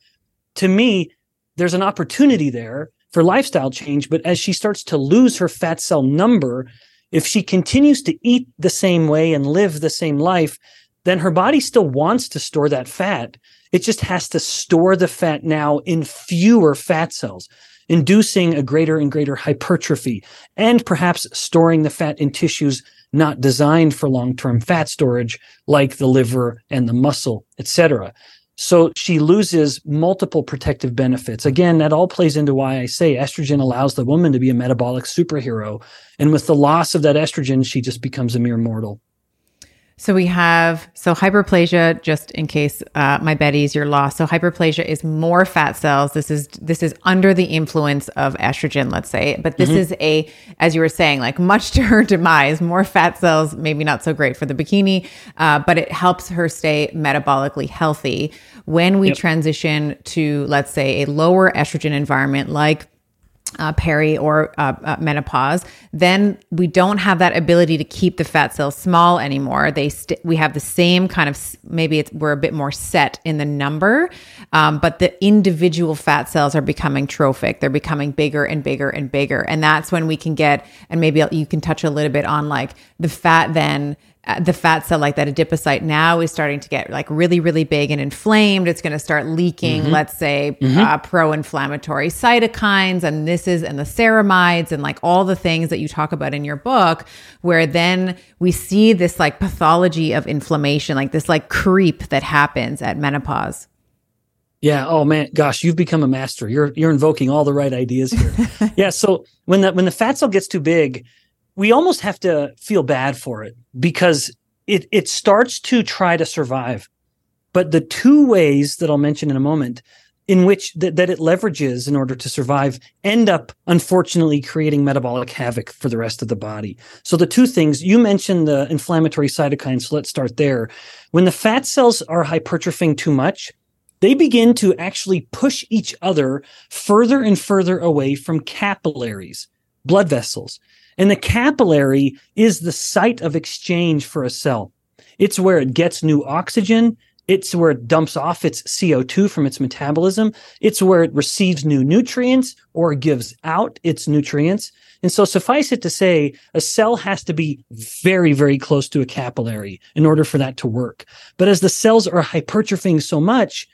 to me, there's an opportunity there for lifestyle change. But as she starts to lose her fat cell number, if she continues to eat the same way and live the same life, then her body still wants to store that fat. It just has to store the fat now in fewer fat cells, inducing a greater and greater hypertrophy, and perhaps storing the fat in tissues not designed for long-term fat storage, like the liver and the muscle, etc. So she loses multiple protective benefits. Again, that all plays into why I say estrogen allows the woman to be a metabolic superhero. And with the loss of that estrogen, she just becomes a mere mortal. So we have, hyperplasia, just in case my Betty's, you're lost. So hyperplasia is more fat cells. This is under the influence of estrogen, let's say. But this is a, as you were saying, like much to her demise, more fat cells, maybe not so great for the bikini, but it helps her stay metabolically healthy. When we transition to, let's say, a lower estrogen environment like peri or menopause, then we don't have that ability to keep the fat cells small anymore. We have the same kind of, maybe we're a bit more set in the number, but the individual fat cells are becoming trophic. They're becoming bigger and bigger and bigger. And that's when we can get, and maybe you can touch a little bit on like the fat then, the fat cell, like that adipocyte now is starting to get like really, really big and inflamed. It's going to start leaking, let's say, pro-inflammatory cytokines and the ceramides and like all the things that you talk about in your book, where then we see this like pathology of inflammation, like this like creep that happens at menopause. Yeah. Oh man, gosh, you've become a master. You're invoking all the right ideas here. Yeah. So when the fat cell gets too big, we almost have to feel bad for it, because it starts to try to survive. But the two ways that I'll mention in a moment in which that it leverages in order to survive end up, unfortunately, creating metabolic havoc for the rest of the body. So the two things, you mentioned the inflammatory cytokines, so let's start there. When the fat cells are hypertrophying too much, they begin to actually push each other further and further away from capillaries, blood vessels. And the capillary is the site of exchange for a cell. It's where it gets new oxygen. It's where it dumps off its CO2 from its metabolism. It's where it receives new nutrients or gives out its nutrients. And so suffice it to say, a cell has to be very, very close to a capillary in order for that to work. But as the cells are hypertrophying so much,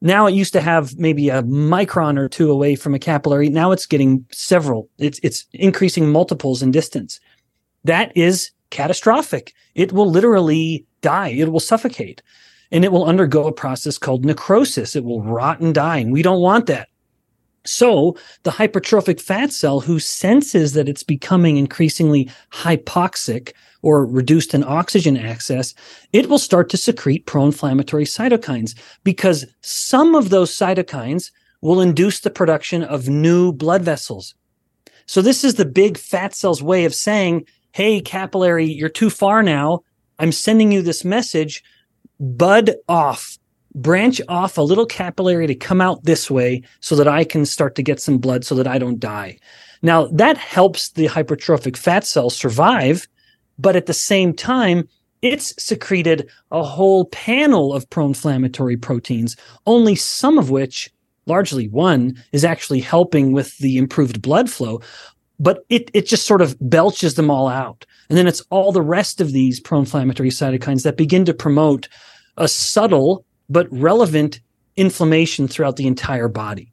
now it used to have maybe a micron or two away from a capillary. Now it's getting several. It's increasing multiples in distance. That is catastrophic. It will literally die. It will suffocate. And it will undergo a process called necrosis. It will rot and die. And we don't want that. So the hypertrophic fat cell, who senses that it's becoming increasingly hypoxic or reduced in oxygen access, it will start to secrete pro-inflammatory cytokines, because some of those cytokines will induce the production of new blood vessels. So this is the big fat cell's way of saying, hey, capillary, you're too far now. I'm sending you this message. Bud off. Branch off a little capillary to come out this way so that I can start to get some blood so that I don't die. Now, that helps the hypertrophic fat cell survive, but at the same time, it's secreted a whole panel of pro-inflammatory proteins, only some of which, largely one, is actually helping with the improved blood flow, but it just sort of belches them all out. And then it's all the rest of these pro-inflammatory cytokines that begin to promote a subtle but relevant inflammation throughout the entire body.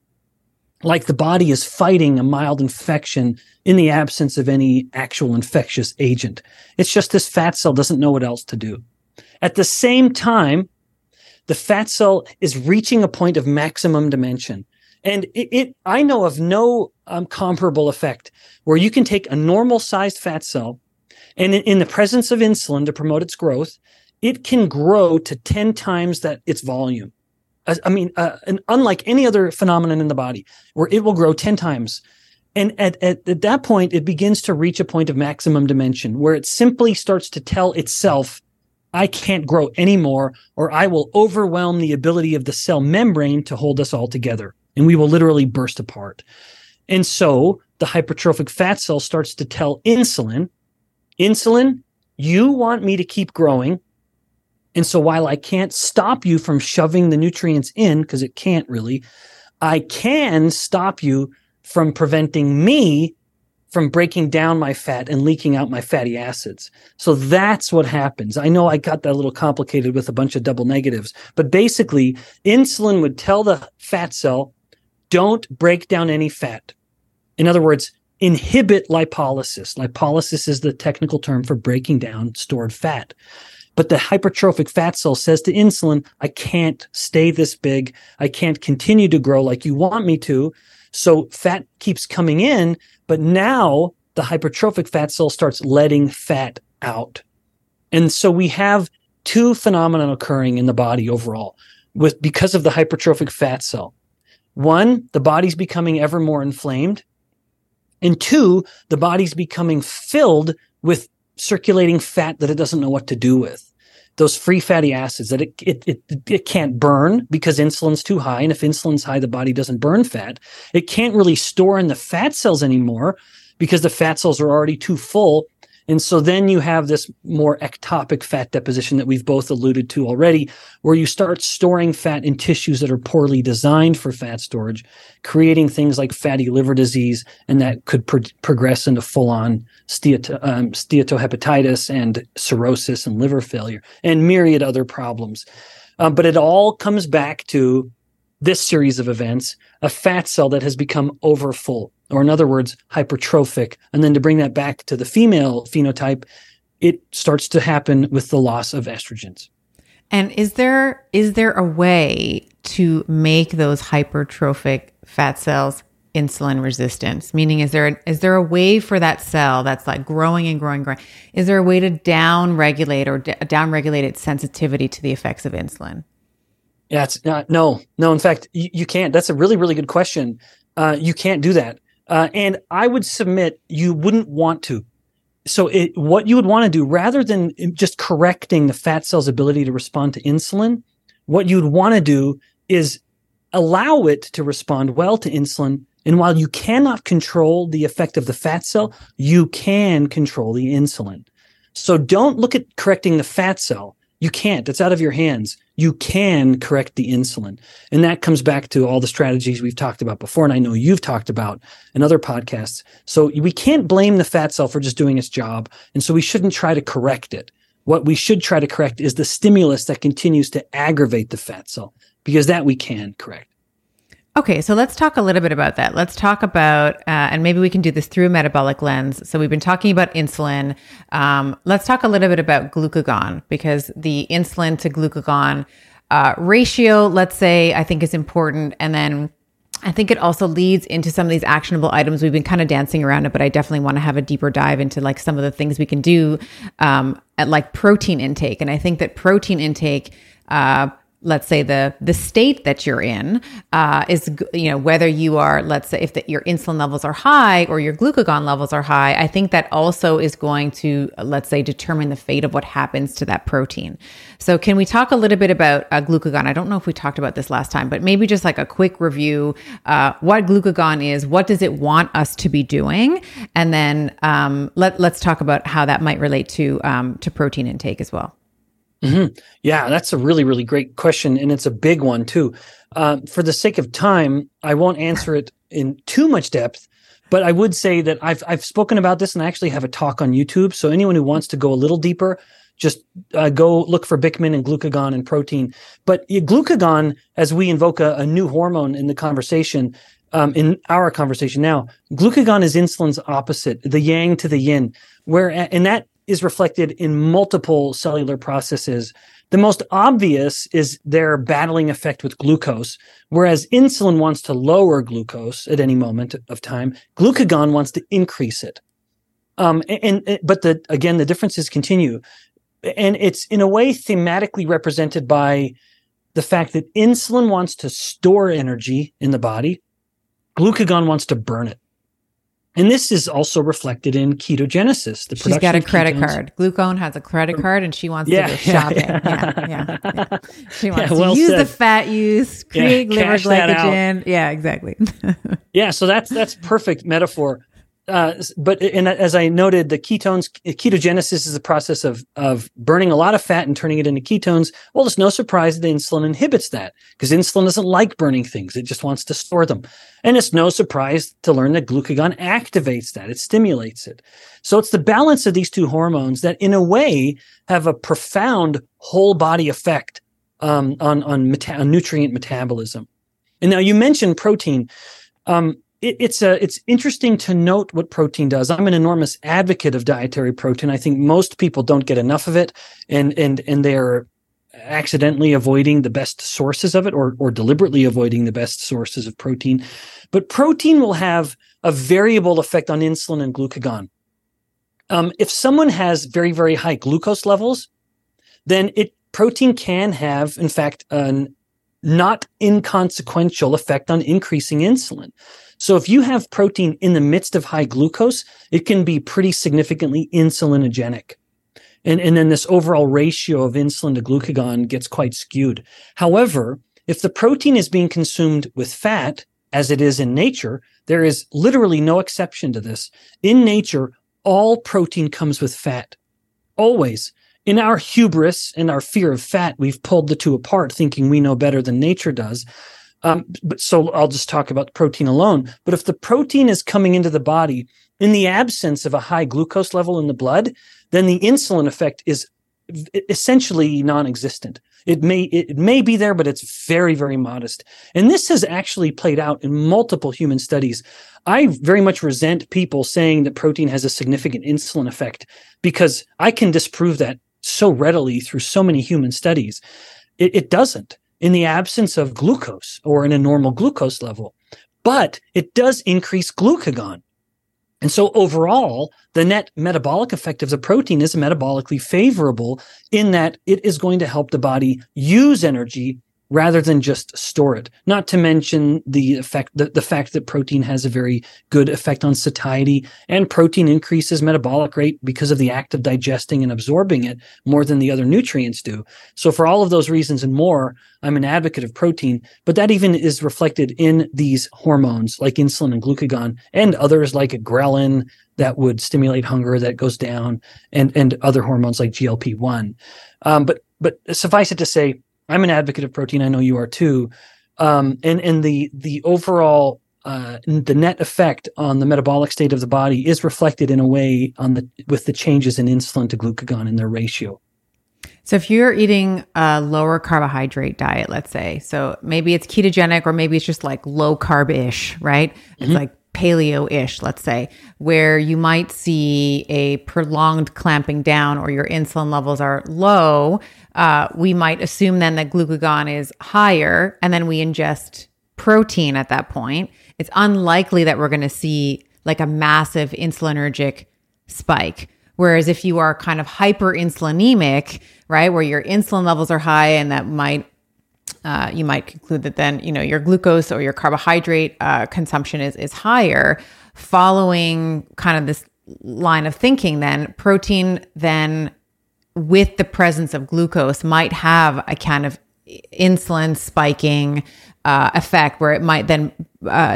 Like the body is fighting a mild infection in the absence of any actual infectious agent. It's just this fat cell doesn't know what else to do. At the same time, the fat cell is reaching a point of maximum dimension. And I know of no comparable effect where you can take a normal-sized fat cell and in the presence of insulin to promote its growth, it can grow to 10 times that its volume. I mean, and unlike any other phenomenon in the body, where it will grow 10 times. And at that point, it begins to reach a point of maximum dimension where it simply starts to tell itself, I can't grow anymore, or I will overwhelm the ability of the cell membrane to hold us all together, and we will literally burst apart. And so the hypertrophic fat cell starts to tell insulin, you want me to keep growing. And so while I can't stop you from shoving the nutrients in, because it can't really, I can stop you from preventing me from breaking down my fat and leaking out my fatty acids. So that's what happens. I know I got that a little complicated with a bunch of double negatives, but basically insulin would tell the fat cell, don't break down any fat. In other words, inhibit lipolysis. Lipolysis is the technical term for breaking down stored fat. But the hypertrophic fat cell says to insulin, I can't stay this big. I can't continue to grow like you want me to. So fat keeps coming in, but now the hypertrophic fat cell starts letting fat out. And so we have two phenomena occurring in the body overall because of the hypertrophic fat cell. One, the body's becoming ever more inflamed. And two, the body's becoming filled with circulating fat that it doesn't know what to do with. Those free fatty acids that it can't burn because insulin's too high. And if insulin's high, the body doesn't burn fat. It can't really store in the fat cells anymore because the fat cells are already too full. And so then you have this more ectopic fat deposition that we've both alluded to already, where you start storing fat in tissues that are poorly designed for fat storage, creating things like fatty liver disease, and that could progress into full-on steatohepatitis and cirrhosis and liver failure and myriad other problems. But it all comes back to this series of events, a fat cell that has become overfull, or in other words, hypertrophic. And then to bring that back to the female phenotype, it starts to happen with the loss of estrogens. And is there a way to make those hypertrophic fat cells insulin resistant? Meaning, is there a way for that cell that's like growing and growing, is there a way to downregulate its sensitivity to the effects of insulin? Yeah, it's not, no. In fact, you can't. That's a really, really good question. You can't do that. And I would submit you wouldn't want to. So what you would want to do, rather than just correcting the fat cell's ability to respond to insulin, what you'd want to do is allow it to respond well to insulin. And while you cannot control the effect of the fat cell, you can control the insulin. So don't look at correcting the fat cell. You can't. It's out of your hands. You can correct the insulin. And that comes back to all the strategies we've talked about before, and I know you've talked about in other podcasts. So we can't blame the fat cell for just doing its job, and so we shouldn't try to correct it. What we should try to correct is the stimulus that continues to aggravate the fat cell, because that we can correct. Okay, so let's talk a little bit about that. Let's talk about, and maybe we can do this through a metabolic lens. So we've been talking about insulin. Let's talk a little bit about glucagon, because the insulin to glucagon ratio, let's say, I think is important. And then I think it also leads into some of these actionable items. We've been kind of dancing around it, but I definitely want to have a deeper dive into like some of the things we can do at like protein intake. And I think that protein intake, let's say the state that you're in is, whether you are, let's say if your insulin levels are high or your glucagon levels are high, I think that also is going to, let's say, determine the fate of what happens to that protein. So can we talk a little bit about glucagon? I don't know if we talked about this last time, but maybe just like a quick review, what glucagon is, what does it want us to be doing? And then let's talk about how that might relate to protein intake as well. Mm-hmm. Yeah, that's a really, really great question. And it's a big one too. For the sake of time, I won't answer it in too much depth, but I would say that I've spoken about this and I actually have a talk on YouTube. So anyone who wants to go a little deeper, just go look for Bikman and glucagon and protein. But glucagon, as we invoke a new hormone in the conversation, in our conversation now, glucagon is insulin's opposite, the yang to the yin, where, and that is reflected in multiple cellular processes. The most obvious is their battling effect with glucose. Whereas insulin wants to lower glucose at any moment of time, glucagon wants to increase it. But the differences continue. And it's in a way thematically represented by the fact that insulin wants to store energy in the body. Glucagon wants to burn it. And this is also reflected in ketogenesis. She's got a credit card. Glucone has a credit card and she wants to go shopping. Yeah. She wants to use the fat use, create liver glycogen. Yeah, exactly. Yeah, so that's perfect metaphor. But as I noted, the ketones, ketogenesis is the process of burning a lot of fat and turning it into ketones. Well, it's no surprise that insulin inhibits that because insulin doesn't like burning things. It just wants to store them. And it's no surprise to learn that glucagon activates that. It stimulates it. So it's the balance of these two hormones that in a way have a profound whole body effect on nutrient metabolism. And now you mentioned protein. It's interesting to note what protein does. I'm an enormous advocate of dietary protein. I think most people don't get enough of it, and they're accidentally avoiding the best sources of it, or deliberately avoiding the best sources of protein. But protein will have a variable effect on insulin and glucagon. If someone has very, very high glucose levels, then protein can have, in fact, an not inconsequential effect on increasing insulin. So if you have protein in the midst of high glucose, it can be pretty significantly insulinogenic. And then this overall ratio of insulin to glucagon gets quite skewed. However, if the protein is being consumed with fat, as it is in nature, there is literally no exception to this. In nature, all protein comes with fat, always. In our hubris and our fear of fat, we've pulled the two apart, thinking we know better than nature does. So I'll just talk about protein alone. But if the protein is coming into the body in the absence of a high glucose level in the blood, then the insulin effect is essentially non-existent. It may be there, but it's very, very modest. And this has actually played out in multiple human studies. I very much resent people saying that protein has a significant insulin effect because I can disprove that so readily through so many human studies. It doesn't, in the absence of glucose or in a normal glucose level, but it does increase glucagon. And so overall, the net metabolic effect of the protein is metabolically favorable in that it is going to help the body use energy rather than just store it. Not to mention the fact that protein has a very good effect on satiety, and protein increases metabolic rate because of the act of digesting and absorbing it more than the other nutrients do. So for all of those reasons and more, I'm an advocate of protein, but that even is reflected in these hormones like insulin and glucagon and others like ghrelin that would stimulate hunger that goes down, and other hormones like GLP-1. But suffice it to say, I'm an advocate of protein. I know you are too. And the overall, the net effect on the metabolic state of the body is reflected in a way with the changes in insulin to glucagon and their ratio. So if you're eating a lower carbohydrate diet, let's say, so maybe it's ketogenic or maybe it's just like low carb-ish, right? Mm-hmm. It's like paleo-ish, let's say, where you might see a prolonged clamping down or your insulin levels are low, we might assume then that glucagon is higher, and then we ingest protein at that point, it's unlikely that we're going to see like a massive insulinergic spike. Whereas if you are kind of hyperinsulinemic, right, where your insulin levels are high, and that might, you might conclude that then, you know, your glucose or your carbohydrate consumption is higher. Following kind of this line of thinking, then protein then with the presence of glucose might have a kind of insulin spiking effect, where it might then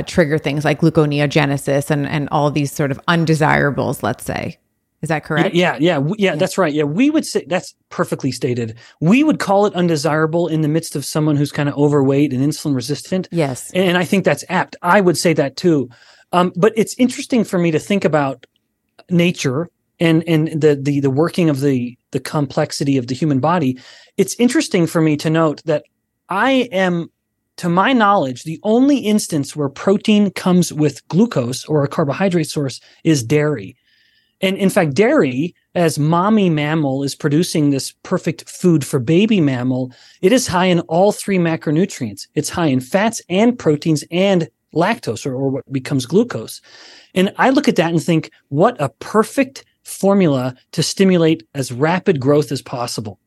trigger things like gluconeogenesis and all these sort of undesirables, let's say. Is that correct? Yeah, that's right. Yeah, we would say that's perfectly stated. We would call it undesirable in the midst of someone who's kind of overweight and insulin resistant. Yes. And I think that's apt. I would say that too. But it's interesting for me to think about nature and the working of the complexity of the human body. It's interesting for me to note that I am, to my knowledge, the only instance where protein comes with glucose or a carbohydrate source is dairy. And in fact, dairy, as mommy mammal is producing this perfect food for baby mammal, it is high in all three macronutrients. It's high in fats and proteins and lactose, or what becomes glucose. And I look at that and think, what a perfect formula to stimulate as rapid growth as possible.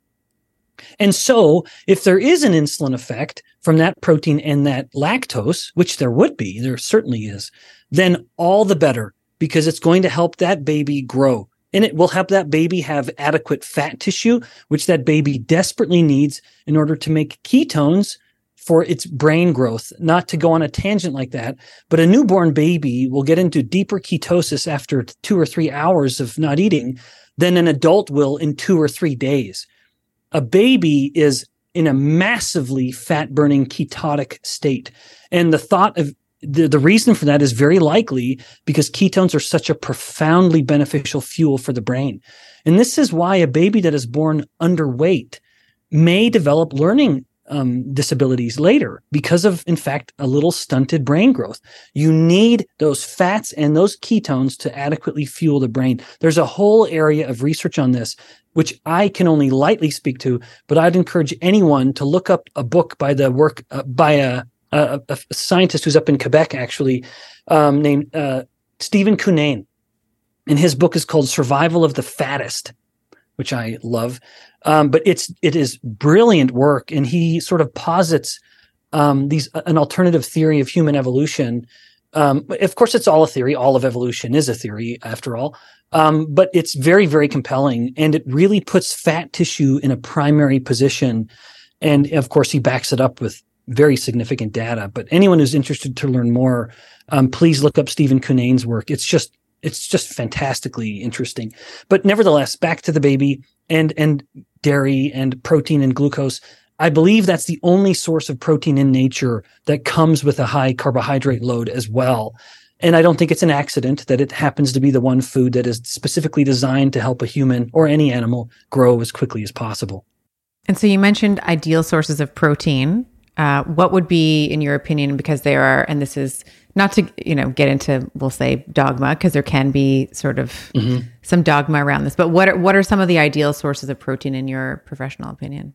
And so if there is an insulin effect from that protein and that lactose, which there would be, there certainly is, then all the better, because it's going to help that baby grow. And it will help that baby have adequate fat tissue, which that baby desperately needs in order to make ketones for its brain growth. Not to go on a tangent like that, but a newborn baby will get into deeper ketosis after 2 or 3 hours of not eating than an adult will in 2 or 3 days. A baby is in a massively fat-burning ketotic state. And the thought of the reason for that is very likely because ketones are such a profoundly beneficial fuel for the brain. And this is why a baby that is born underweight may develop learning disabilities later because of, in fact, a little stunted brain growth. You need those fats and those ketones to adequately fuel the brain. There's a whole area of research on this, which I can only lightly speak to, but I'd encourage anyone to look up a book by a scientist who's up in Quebec, actually, named Stephen Cunane. And his book is called Survival of the Fattest, which I love. But it is brilliant work. And he sort of posits an alternative theory of human evolution. Of course, it's all a theory. All of evolution is a theory, after all. But it's very, very compelling. And it really puts fat tissue in a primary position. And, of course, he backs it up with very significant data, but anyone who's interested to learn more, please look up Stephen Cunane's work. It's just fantastically interesting. But nevertheless, back to the baby and dairy and protein and glucose. I believe that's the only source of protein in nature that comes with a high carbohydrate load as well. And I don't think it's an accident that it happens to be the one food that is specifically designed to help a human or any animal grow as quickly as possible. And so you mentioned ideal sources of protein. What would be, in your opinion, because there are, and this is not to, get into, we'll say dogma, because there can be sort of some dogma around this, but what are some of the ideal sources of protein in your professional opinion?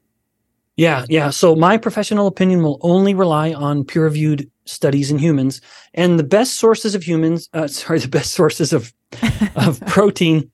Yeah. So my professional opinion will only rely on peer-reviewed studies in humans, and the best source of protein is best source of protein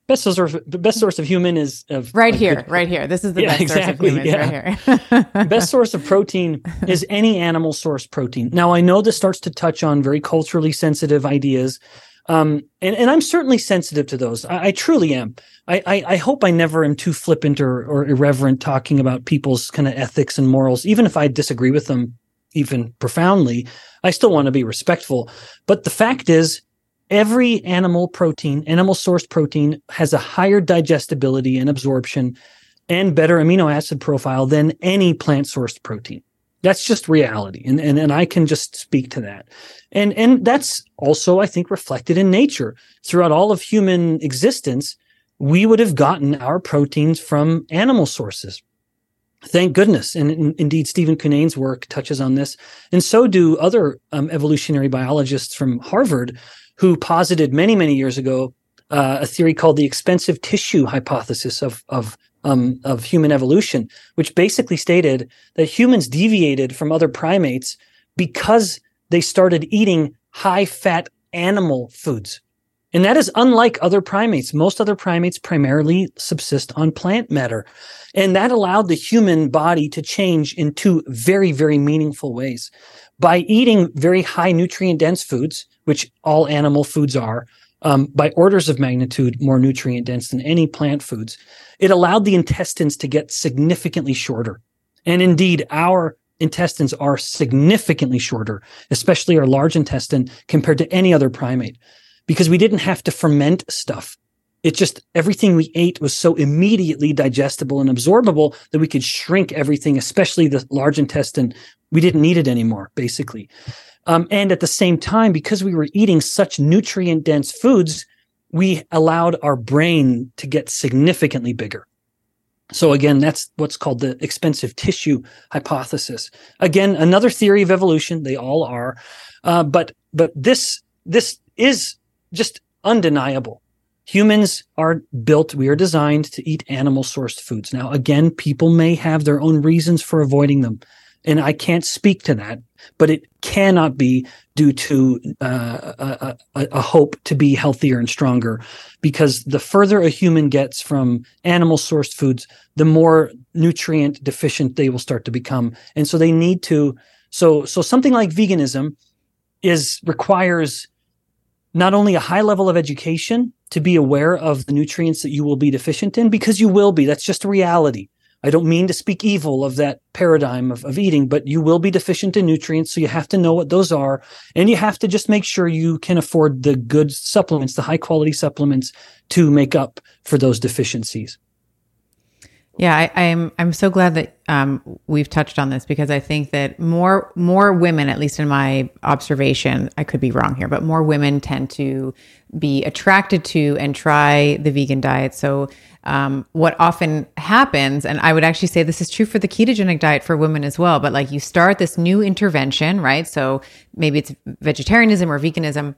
is any animal source protein. Now, I know this starts to touch on very culturally sensitive ideas, and I'm certainly sensitive to those. I truly am. I hope I never am too flippant or irreverent talking about people's kind of ethics and morals, even if I disagree with them even profoundly. I still want to be respectful. But the fact is, every animal source protein has a higher digestibility and absorption and better amino acid profile than any plant sourced protein. That's just reality. And I can just speak to that. And that's also, I think, reflected in nature. Throughout all of human existence, we would have gotten our proteins from animal sources. Thank goodness. And indeed, Stephen Cunane's work touches on this. And so do other evolutionary biologists from Harvard, who posited many, many years ago a theory called the expensive tissue hypothesis of human evolution, which basically stated that humans deviated from other primates because they started eating high-fat animal foods. And that is unlike other primates. Most other primates primarily subsist on plant matter. And that allowed the human body to change in two very, very meaningful ways. By eating very high nutrient-dense foods, which all animal foods are, by orders of magnitude more nutrient-dense than any plant foods, it allowed the intestines to get significantly shorter. And indeed, our intestines are significantly shorter, especially our large intestine, compared to any other primate, because we didn't have to ferment stuff. It just, everything we ate was so immediately digestible and absorbable that we could shrink everything, especially the large intestine. We didn't need it anymore, basically. And at the same time, because we were eating such nutrient-dense foods, we allowed our brain to get significantly bigger. So again, that's what's called the expensive tissue hypothesis. Again, another theory of evolution. They all are, but this is just undeniable. Humans are built, we are designed to eat animal-sourced foods. Now, again, people may have their own reasons for avoiding them, and I can't speak to that, but it cannot be due to a hope to be healthier and stronger, because the further a human gets from animal-sourced foods, the more nutrient deficient they will start to become. And so they need to – so something like veganism requires not only a high level of education to be aware of the nutrients that you will be deficient in, because you will be. That's just a reality. I don't mean to speak evil of that paradigm of eating, but you will be deficient in nutrients, so you have to know what those are, and you have to just make sure you can afford the good supplements, the high-quality supplements, to make up for those deficiencies. Yeah, I'm so glad that we've touched on this, because I think that more women, at least in my observation, I could be wrong here, but more women tend to be attracted to and try the vegan diet. So what often happens, and I would actually say this is true for the ketogenic diet for women as well, but like you start this new intervention, right? So maybe it's vegetarianism or veganism,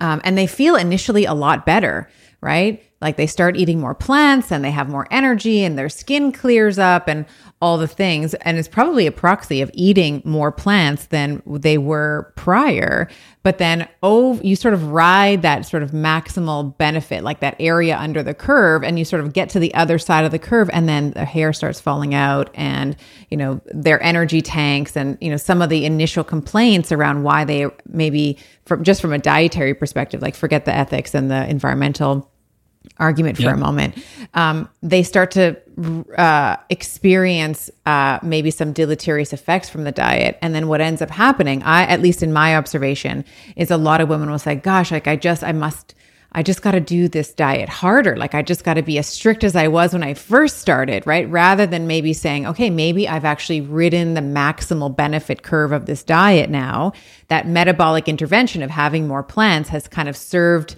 and they feel initially a lot better, right? Like they start eating more plants and they have more energy and their skin clears up and all the things. And it's probably a proxy of eating more plants than they were prior. But then, you sort of ride that sort of maximal benefit, like that area under the curve, and you sort of get to the other side of the curve, and then the hair starts falling out and, you know, their energy tanks and, you know, some of the initial complaints around why they maybe from a dietary perspective, like forget the ethics and the environmental argument for a moment, they start to experience maybe some deleterious effects from the diet. And then what ends up happening, at least in my observation, is a lot of women will say, gosh, like I just got to do this diet harder. Like I just got to be as strict as I was when I first started, right? Rather than maybe saying, okay, maybe I've actually ridden the maximal benefit curve of this diet now. That metabolic intervention of having more plants has kind of served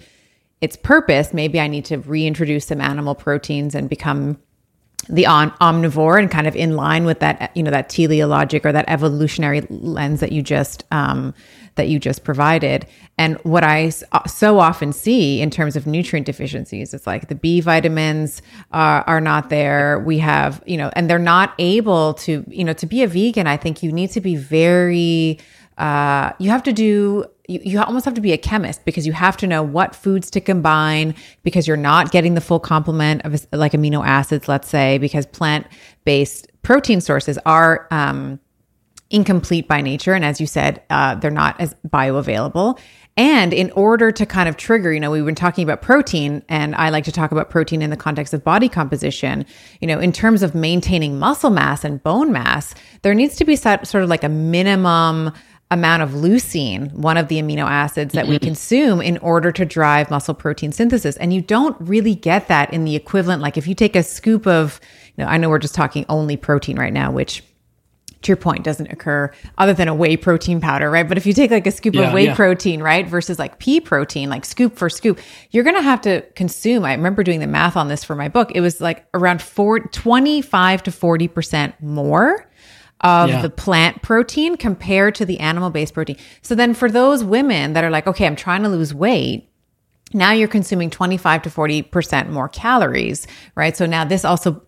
its purpose. Maybe I need to reintroduce some animal proteins and become the omnivore and kind of in line with that, you know, that teleologic or that evolutionary lens that you just provided. And what I so often see in terms of nutrient deficiencies, it's like the B vitamins are not there. We have, you know, and they're not able to, you know, to be a vegan, I think you need to be very, you almost have to be a chemist, because you have to know what foods to combine, because you're not getting the full complement of like amino acids, let's say, because plant-based protein sources are incomplete by nature. And as you said, they're not as bioavailable. And in order to kind of trigger, you know, we've been talking about protein, and I like to talk about protein in the context of body composition, you know, in terms of maintaining muscle mass and bone mass, there needs to be sort of like a minimum amount of leucine, one of the amino acids that we consume, in order to drive muscle protein synthesis. And you don't really get that in the equivalent, like if you take a scoop of, you know, I know we're just talking only protein right now, which to your point doesn't occur other than a whey protein powder, right? But if you take like a scoop of whey protein, right, versus like pea protein, like scoop for scoop, you're going to have to consume, I remember doing the math on this for my book, it was like around 25 to 40% more of the plant protein compared to the animal-based protein. So then for those women that are like, okay, I'm trying to lose weight, now you're consuming 25 to 40% more calories, right? So now this also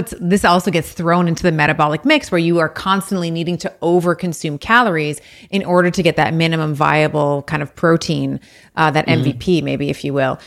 this also gets thrown into the metabolic mix where you are constantly needing to overconsume calories in order to get that minimum viable kind of protein, that MVP, maybe, if you will,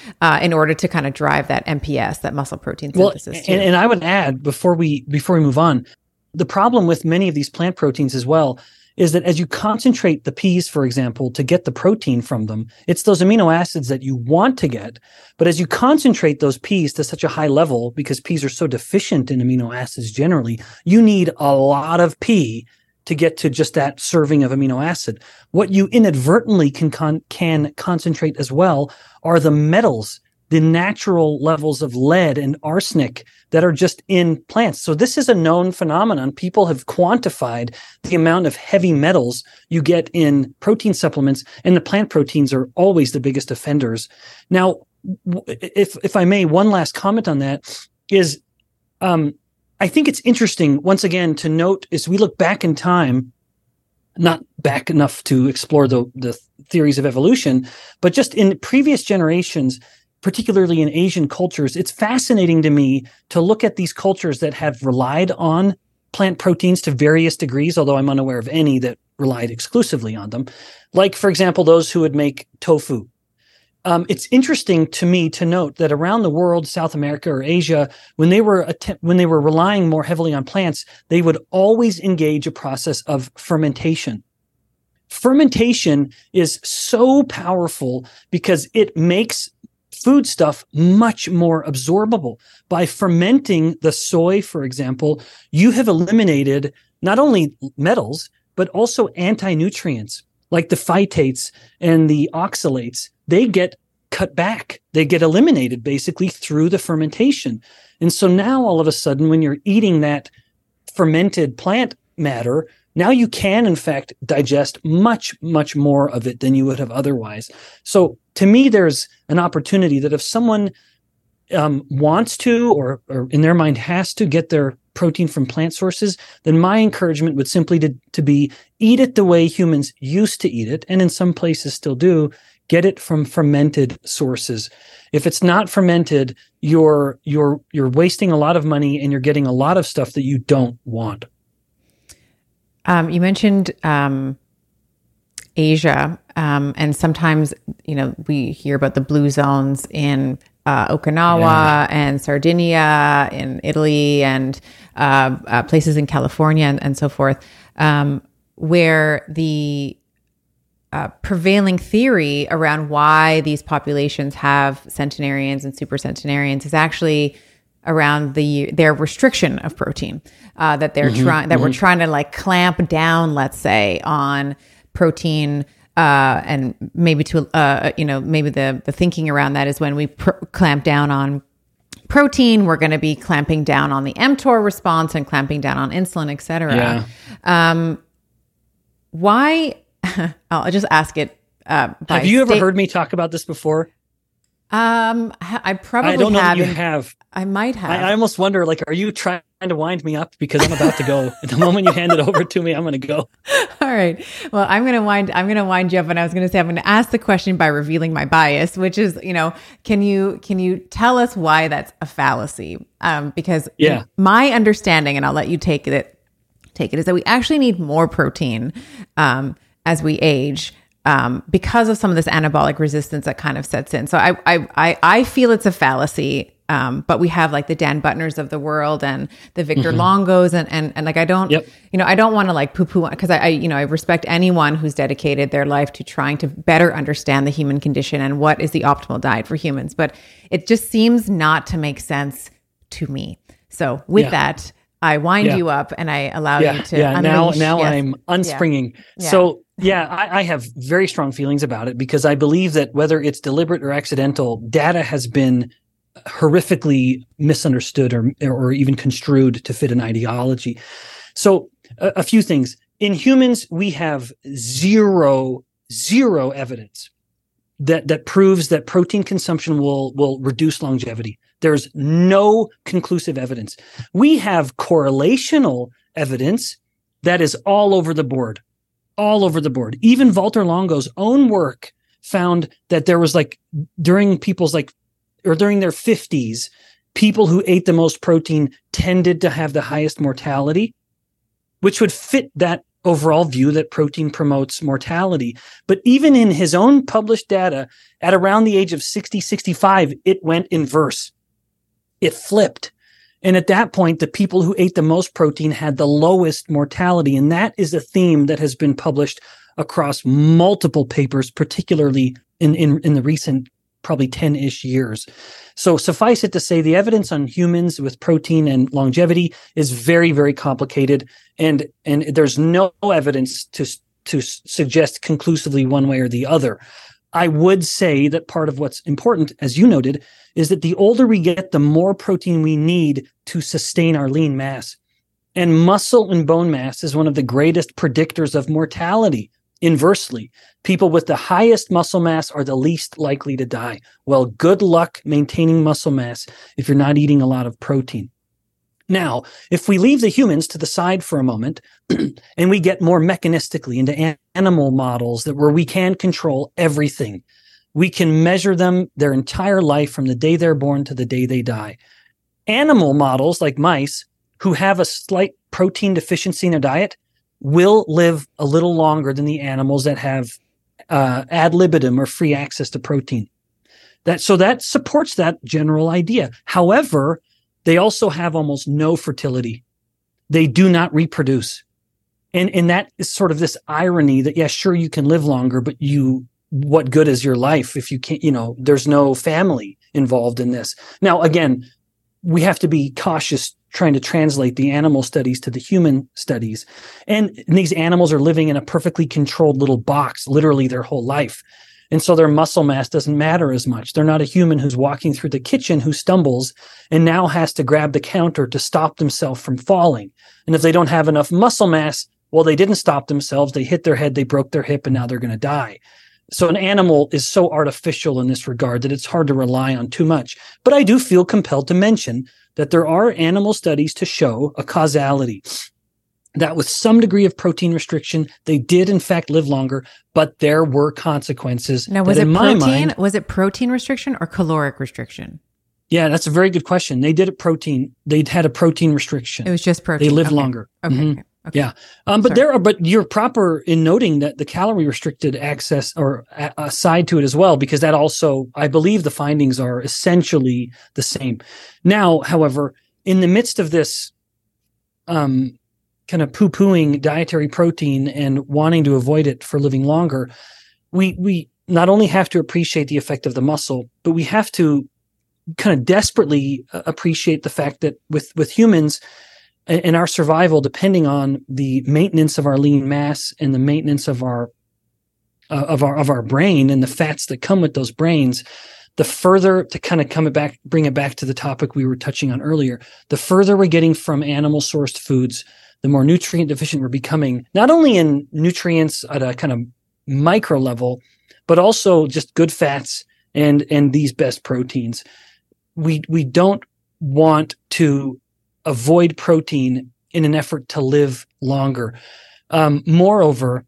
in order to kind of drive that MPS, that muscle protein synthesis. And I would add, before we move on, the problem with many of these plant proteins as well is that as you concentrate the peas, for example, to get the protein from them, it's those amino acids that you want to get. But as you concentrate those peas to such a high level, because peas are so deficient in amino acids generally, you need a lot of pea to get to just that serving of amino acid. What you inadvertently can concentrate as well are the metals, the natural levels of lead and arsenic that are just in plants. So this is a known phenomenon. People have quantified the amount of heavy metals you get in protein supplements, and the plant proteins are always the biggest offenders. Now, if I may, one last comment on that is, I think it's interesting, once again, to note as we look back in time, not back enough to explore the theories of evolution, but just in previous generations, particularly in Asian cultures, it's fascinating to me to look at these cultures that have relied on plant proteins to various degrees, although I'm unaware of any that relied exclusively on them. Like, for example, those who would make tofu. It's interesting to me to note that around the world, South America or Asia, when they were relying more heavily on plants, they would always engage a process of fermentation. Fermentation is so powerful because it makes food stuff much more absorbable. By fermenting the soy, for example, you have eliminated not only metals, but also anti-nutrients like the phytates and the oxalates. They get cut back. They get eliminated basically through the fermentation. And so now all of a sudden, when you're eating that fermented plant matter, now you can, in fact, digest much, much more of it than you would have otherwise. So to me, there's an opportunity that if someone wants to or in their mind has to get their protein from plant sources, then my encouragement would simply to be eat it the way humans used to eat it, and in some places still do. Get it from fermented sources. If it's not fermented, you're wasting a lot of money and you're getting a lot of stuff that you don't want. You mentioned Asia, and sometimes, you know, we hear about the blue zones in Okinawa and Sardinia, in Italy, and places in California and so forth, where the prevailing theory around why these populations have centenarians and super centenarians is actually around their restriction of protein, we're trying to like clamp down, let's say, on protein, and maybe to maybe the thinking around that is when we clamp down on protein, we're going to be clamping down on the mTOR response and clamping down on insulin, et cetera. Yeah. Why? I'll just ask it. Have you ever heard me talk about this before? I probably I don't know have. That you have. I might have. I almost wonder, like, are you trying to wind me up? Because I'm about to go. The moment you hand it over to me, I'm going to go. All right. Well, I'm going to wind you up. And I was going to say, I'm going to ask the question by revealing my bias, which is, you know, can you tell us why that's a fallacy? Because my understanding, and I'll let you take it is that we actually need more protein, as we age, because of some of this anabolic resistance that kind of sets in. So I feel it's a fallacy, but we have like the Dan Butners of the world and the Victor Longos and like, I don't, you know, I don't want to like poo-poo, because I respect anyone who's dedicated their life to trying to better understand the human condition and what is the optimal diet for humans. But it just seems not to make sense to me. So with that, I wind you up and I allow you to unleash. Now I'm unspringing. Yeah. So I have very strong feelings about it, because I believe that whether it's deliberate or accidental, data has been horrifically misunderstood or even construed to fit an ideology. So a few things. In humans, we have zero evidence that proves that protein consumption will reduce longevity. There's no conclusive evidence. We have correlational evidence that is all over the board. Even Walter Longo's own work found that there was, like, during their 50s, people who ate the most protein tended to have the highest mortality, which would fit that overall view that protein promotes mortality. But even in his own published data, at around the age of 60, 65, it went inverse. It flipped. And at that point, the people who ate the most protein had the lowest mortality. And that is a theme that has been published across multiple papers, particularly in the recent probably 10-ish years. So suffice it to say, the evidence on humans with protein and longevity is very, very complicated. And there's no evidence to suggest conclusively one way or the other. I would say that part of what's important, as you noted, is that the older we get, the more protein we need to sustain our lean mass. And muscle and bone mass is one of the greatest predictors of mortality. Inversely, people with the highest muscle mass are the least likely to die. Well, good luck maintaining muscle mass if you're not eating a lot of protein. Now, if we leave the humans to the side for a moment and we get more mechanistically into animal models that where we can control everything, we can measure them their entire life from the day they're born to the day they die. Animal models like mice who have a slight protein deficiency in their diet will live a little longer than the animals that have ad libitum or free access to protein. So that supports that general idea. However, they also have almost no fertility. They do not reproduce. And that is sort of this irony that, yeah, sure, you can live longer, but what good is your life if you can't, there's no family involved in this. Now, again, we have to be cautious trying to translate the animal studies to the human studies. And these animals are living in a perfectly controlled little box, literally their whole life. And so their muscle mass doesn't matter as much. They're not a human who's walking through the kitchen who stumbles and now has to grab the counter to stop themselves from falling. And if they don't have enough muscle mass, well, they didn't stop themselves. They hit their head, they broke their hip, and now they're going to die. So an animal is so artificial in this regard that it's hard to rely on too much. But I do feel compelled to mention that there are animal studies to show a causality, that with some degree of protein restriction, they did in fact live longer, but there were consequences. Now, was it protein? Was it protein restriction or caloric restriction? Yeah, that's a very good question. They did a protein. They'd had a protein restriction. It was just protein. They lived longer. Okay. Mm-hmm. Okay. Yeah. But you're proper in noting that the calorie restricted access or aside to it as well, because that also, I believe the findings are essentially the same. Now, however, in the midst of this kind of poo-pooing dietary protein and wanting to avoid it for living longer, we not only have to appreciate the effect of the muscle, but we have to kind of desperately appreciate the fact that with humans, and our survival, depending on the maintenance of our lean mass and the maintenance of our brain and the fats that come with those brains, the further to kind of bring it back to the topic we were touching on earlier, the further we're getting from animal-sourced foods, the more nutrient deficient we're becoming, not only in nutrients at a kind of micro level, but also just good fats and these best proteins. We don't want to avoid protein in an effort to live longer. Moreover,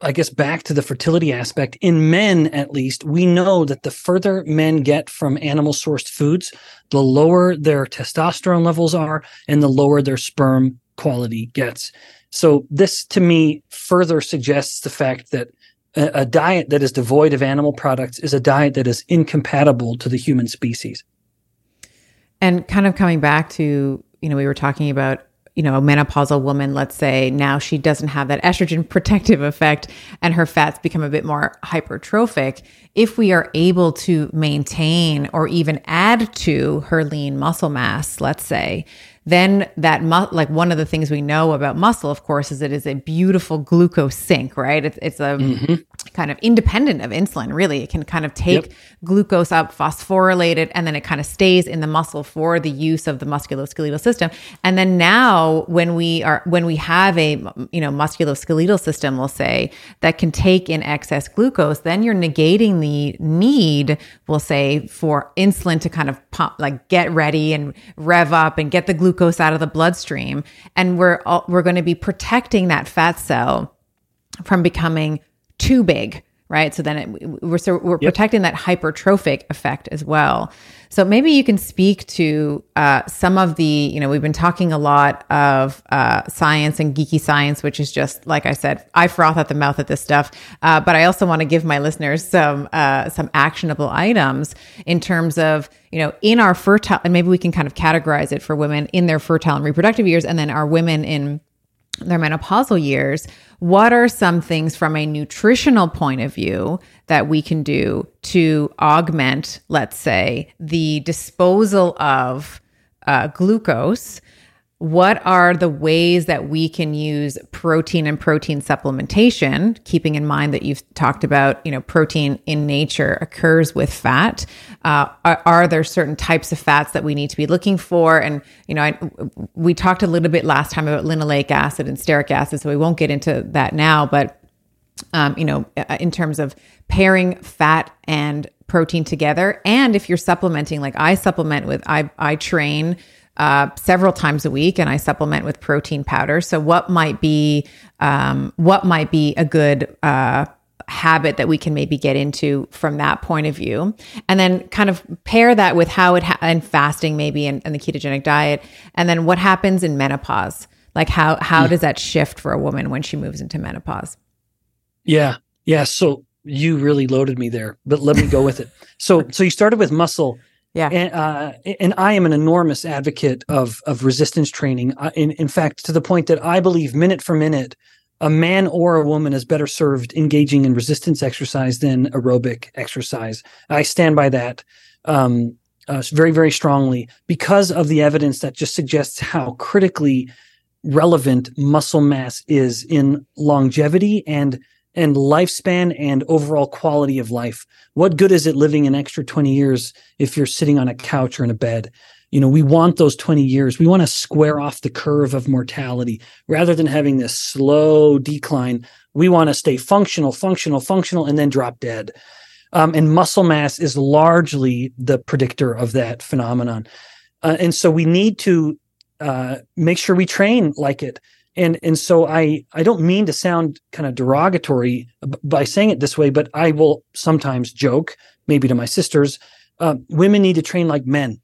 I guess back to the fertility aspect, in men at least, we know that the further men get from animal-sourced foods, the lower their testosterone levels are and the lower their sperm quality gets. So this, to me, further suggests the fact that a diet that is devoid of animal products is a diet that is incompatible to the human species. And kind of coming back to, we were talking about, a menopausal woman, let's say now she doesn't have that estrogen protective effect and her fats become a bit more hypertrophic. If we are able to maintain or even add to her lean muscle mass, let's say, then that one of the things we know about muscle, of course, is it is a beautiful glucose sink, right? It's a kind of independent of insulin, really. It can kind of take glucose up, phosphorylate it, and then it kind of stays in the muscle for the use of the musculoskeletal system. And then now when we have a musculoskeletal system, we'll say, that can take in excess glucose, then you're negating the need, we'll say, for insulin to kind of pump, get ready and rev up and get the glucose out of the bloodstream, and we're going to be protecting that fat cell from becoming too big, right? So then we're protecting that hypertrophic effect as well. So maybe you can speak to some of the, we've been talking a lot of science and geeky science, which is just, like I said, I froth at the mouth at this stuff. But I also want to give my listeners some actionable items in terms of, in our fertile, and maybe we can kind of categorize it for women in their fertile and reproductive years, and then our women in their menopausal years. What are some things from a nutritional point of view that we can do to augment, let's say, the disposal of glucose? What are the ways that we can use protein and protein supplementation, keeping in mind that you've talked about, protein in nature occurs with fat? Are there certain types of fats that we need to be looking for? And, we talked a little bit last time about linoleic acid and stearic acid, so we won't get into that now. But, in terms of pairing fat and protein together, and if you're supplementing, like I supplement with, I train several times a week, and I supplement with protein powder. So what might be a good habit that we can maybe get into from that point of view, and then kind of pair that with how and fasting maybe, and the ketogenic diet, and then what happens in menopause? Like how does that shift for a woman when she moves into menopause? Yeah. So you really loaded me there, but let me go with it. So you started with muscle. Yeah, and I am an enormous advocate of resistance training. In fact, to the point that I believe minute for minute, a man or a woman is better served engaging in resistance exercise than aerobic exercise. I stand by that very, very strongly because of the evidence that just suggests how critically relevant muscle mass is in longevity and lifespan and overall quality of life. What good is it living an extra 20 years if you're sitting on a couch or in a bed? We want those 20 years. We want to square off the curve of mortality rather than having this slow decline. We want to stay functional, and then drop dead. And muscle mass is largely the predictor of that phenomenon. And so we need to make sure we train like it. And so I don't mean to sound kind of derogatory by saying it this way, but I will sometimes joke, maybe to my sisters, women need to train like men.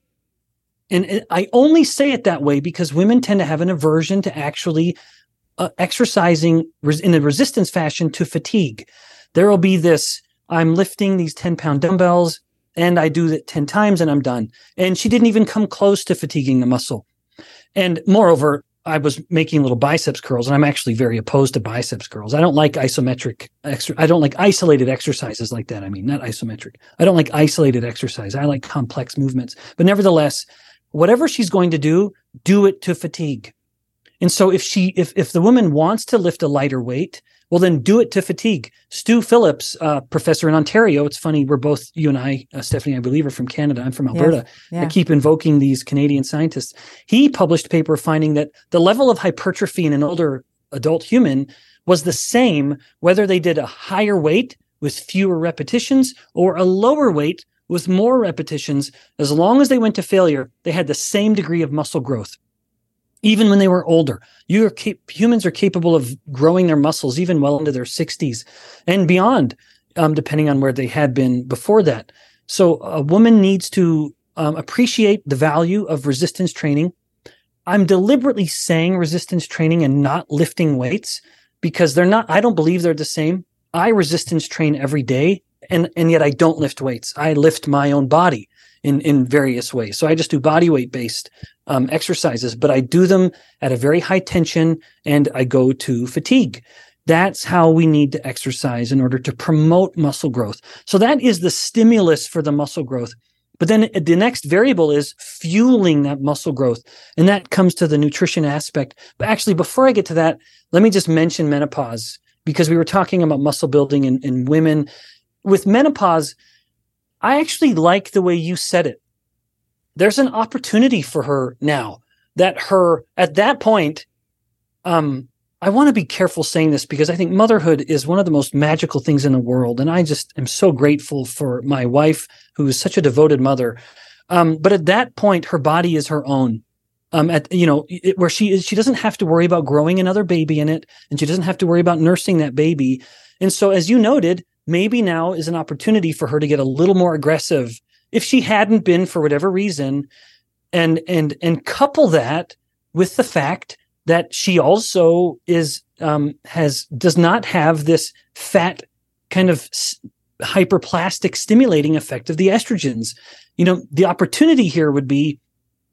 And I only say it that way because women tend to have an aversion to actually exercising in a resistance fashion to fatigue. There will be this, I'm lifting these 10-pound dumbbells, and I do that 10 times, and I'm done. And she didn't even come close to fatiguing the muscle. And moreover, I was making little biceps curls, and I'm actually very opposed to biceps curls. I don't like isometric. I don't like isolated exercises like that. I mean, not isometric. I don't like isolated exercise. I like complex movements. But nevertheless, whatever she's going to do, do it to fatigue. And so if the woman wants to lift a lighter weight, well, then do it to fatigue. Stu Phillips, professor in Ontario. It's funny, we're both, you and I, Stephanie, I believe, are from Canada. I'm from Alberta. Yes. Yeah. I keep invoking these Canadian scientists. He published a paper finding that the level of hypertrophy in an older adult human was the same whether they did a higher weight with fewer repetitions or a lower weight with more repetitions. As long as they went to failure, they had the same degree of muscle growth. Even when they were older, humans are capable of growing their muscles even well into their 60s and beyond, depending on where they had been before that. So a woman needs to appreciate the value of resistance training. I'm deliberately saying resistance training and not lifting weights because they're not. I don't believe they're the same. I resistance train every day, and yet I don't lift weights. I lift my own body in various ways. So I just do body weight based exercises, but I do them at a very high tension and I go to fatigue. That's how we need to exercise in order to promote muscle growth. So that is the stimulus for the muscle growth. But then the next variable is fueling that muscle growth. And that comes to the nutrition aspect. But actually, before I get to that, let me just mention menopause, because we were talking about muscle building in women. With menopause, I actually like the way you said it. There's an opportunity for her now that her, at that point, I want to be careful saying this because I think motherhood is one of the most magical things in the world. And I just am so grateful for my wife, who is such a devoted mother. But at that point, her body is her own. Where she is, she doesn't have to worry about growing another baby in it, and she doesn't have to worry about nursing that baby. And so, as you noted, maybe now is an opportunity for her to get a little more aggressive if she hadn't been for whatever reason, and couple that with the fact that she also is does not have this fat kind of hyperplastic stimulating effect of the estrogens. You know, the opportunity here would be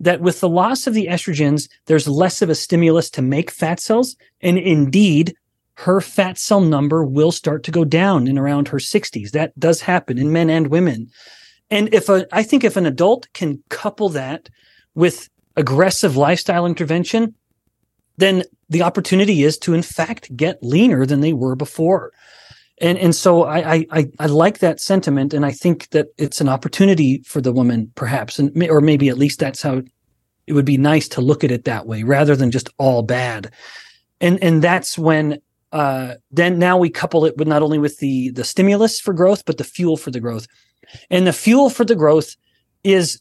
that with the loss of the estrogens, there's less of a stimulus to make fat cells, and indeed, her fat cell number will start to go down in around her 60s. That does happen in men and women. And I think if an adult can couple that with aggressive lifestyle intervention, then the opportunity is to, in fact, get leaner than they were before. And so I like that sentiment, and I think that it's an opportunity for the woman, perhaps, or maybe at least that's how it would be nice to look at it that way, rather than just all bad. And that's when then now we couple it with not only with the stimulus for growth, but the fuel for the growth. And the fuel for the growth it's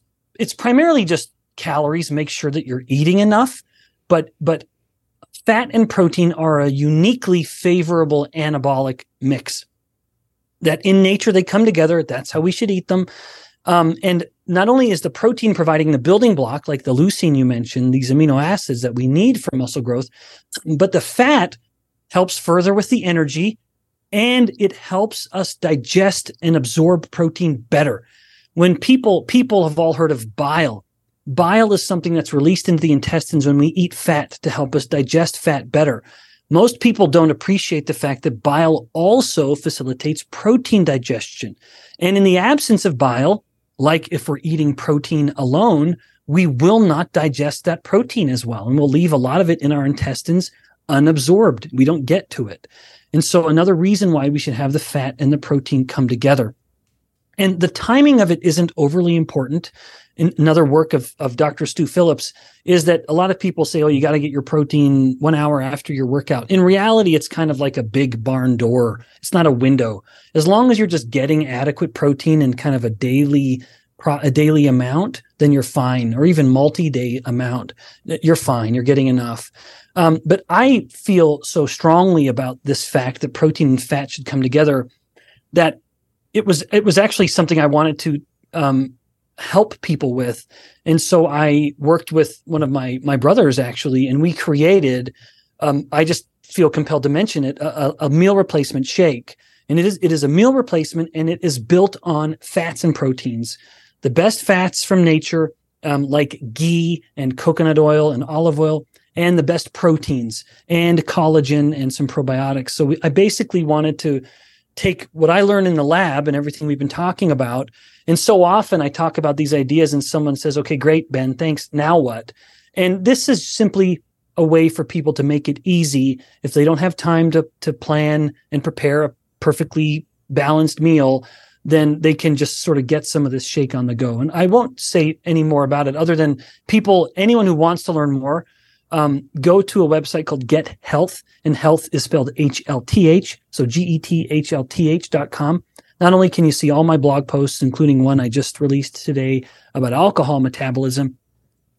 primarily just calories. Make sure that you're eating enough, but fat and protein are a uniquely favorable anabolic mix that in nature they come together. That's how we should eat them. And not only is the protein providing the building block, like the leucine you mentioned, these amino acids that we need for muscle growth, but the fat helps further with the energy, and it helps us digest and absorb protein better. When people have all heard of bile. Bile is something that's released into the intestines when we eat fat to help us digest fat better. Most people don't appreciate the fact that bile also facilitates protein digestion. And in the absence of bile, like if we're eating protein alone, we will not digest that protein as well. And we'll leave a lot of it in our intestines unabsorbed. We don't get to it. And so another reason why we should have the fat and the protein come together. And the timing of it isn't overly important. Another work of Dr. Stu Phillips is that a lot of people say, oh, you got to get your protein 1 hour after your workout. In reality, it's kind of like a big barn door. It's not a window. As long as you're just getting adequate protein in kind of a daily amount, then you're fine, or even multi-day amount. You're fine. You're getting enough. But I feel so strongly about this fact that protein and fat should come together that it was actually something I wanted to help people with. And so I worked with one of my brothers, actually, and we created, I just feel compelled to mention it, a meal replacement shake. And it is a meal replacement, and it is built on fats and proteins. The best fats from nature, like ghee and coconut oil and olive oil, and the best proteins and collagen and some probiotics. So I basically wanted to take what I learned in the lab and everything we've been talking about. And so often I talk about these ideas and someone says, okay, great, Ben, thanks. Now what? And this is simply a way for people to make it easy if they don't have time to plan and prepare a perfectly balanced meal, then they can just sort of get some of this shake on the go. And I won't say any more about it other than anyone who wants to learn more, go to a website called Get Health, and health is spelled HLTH, so GETHLTH.com. Not only can you see all my blog posts, including one I just released today about alcohol metabolism,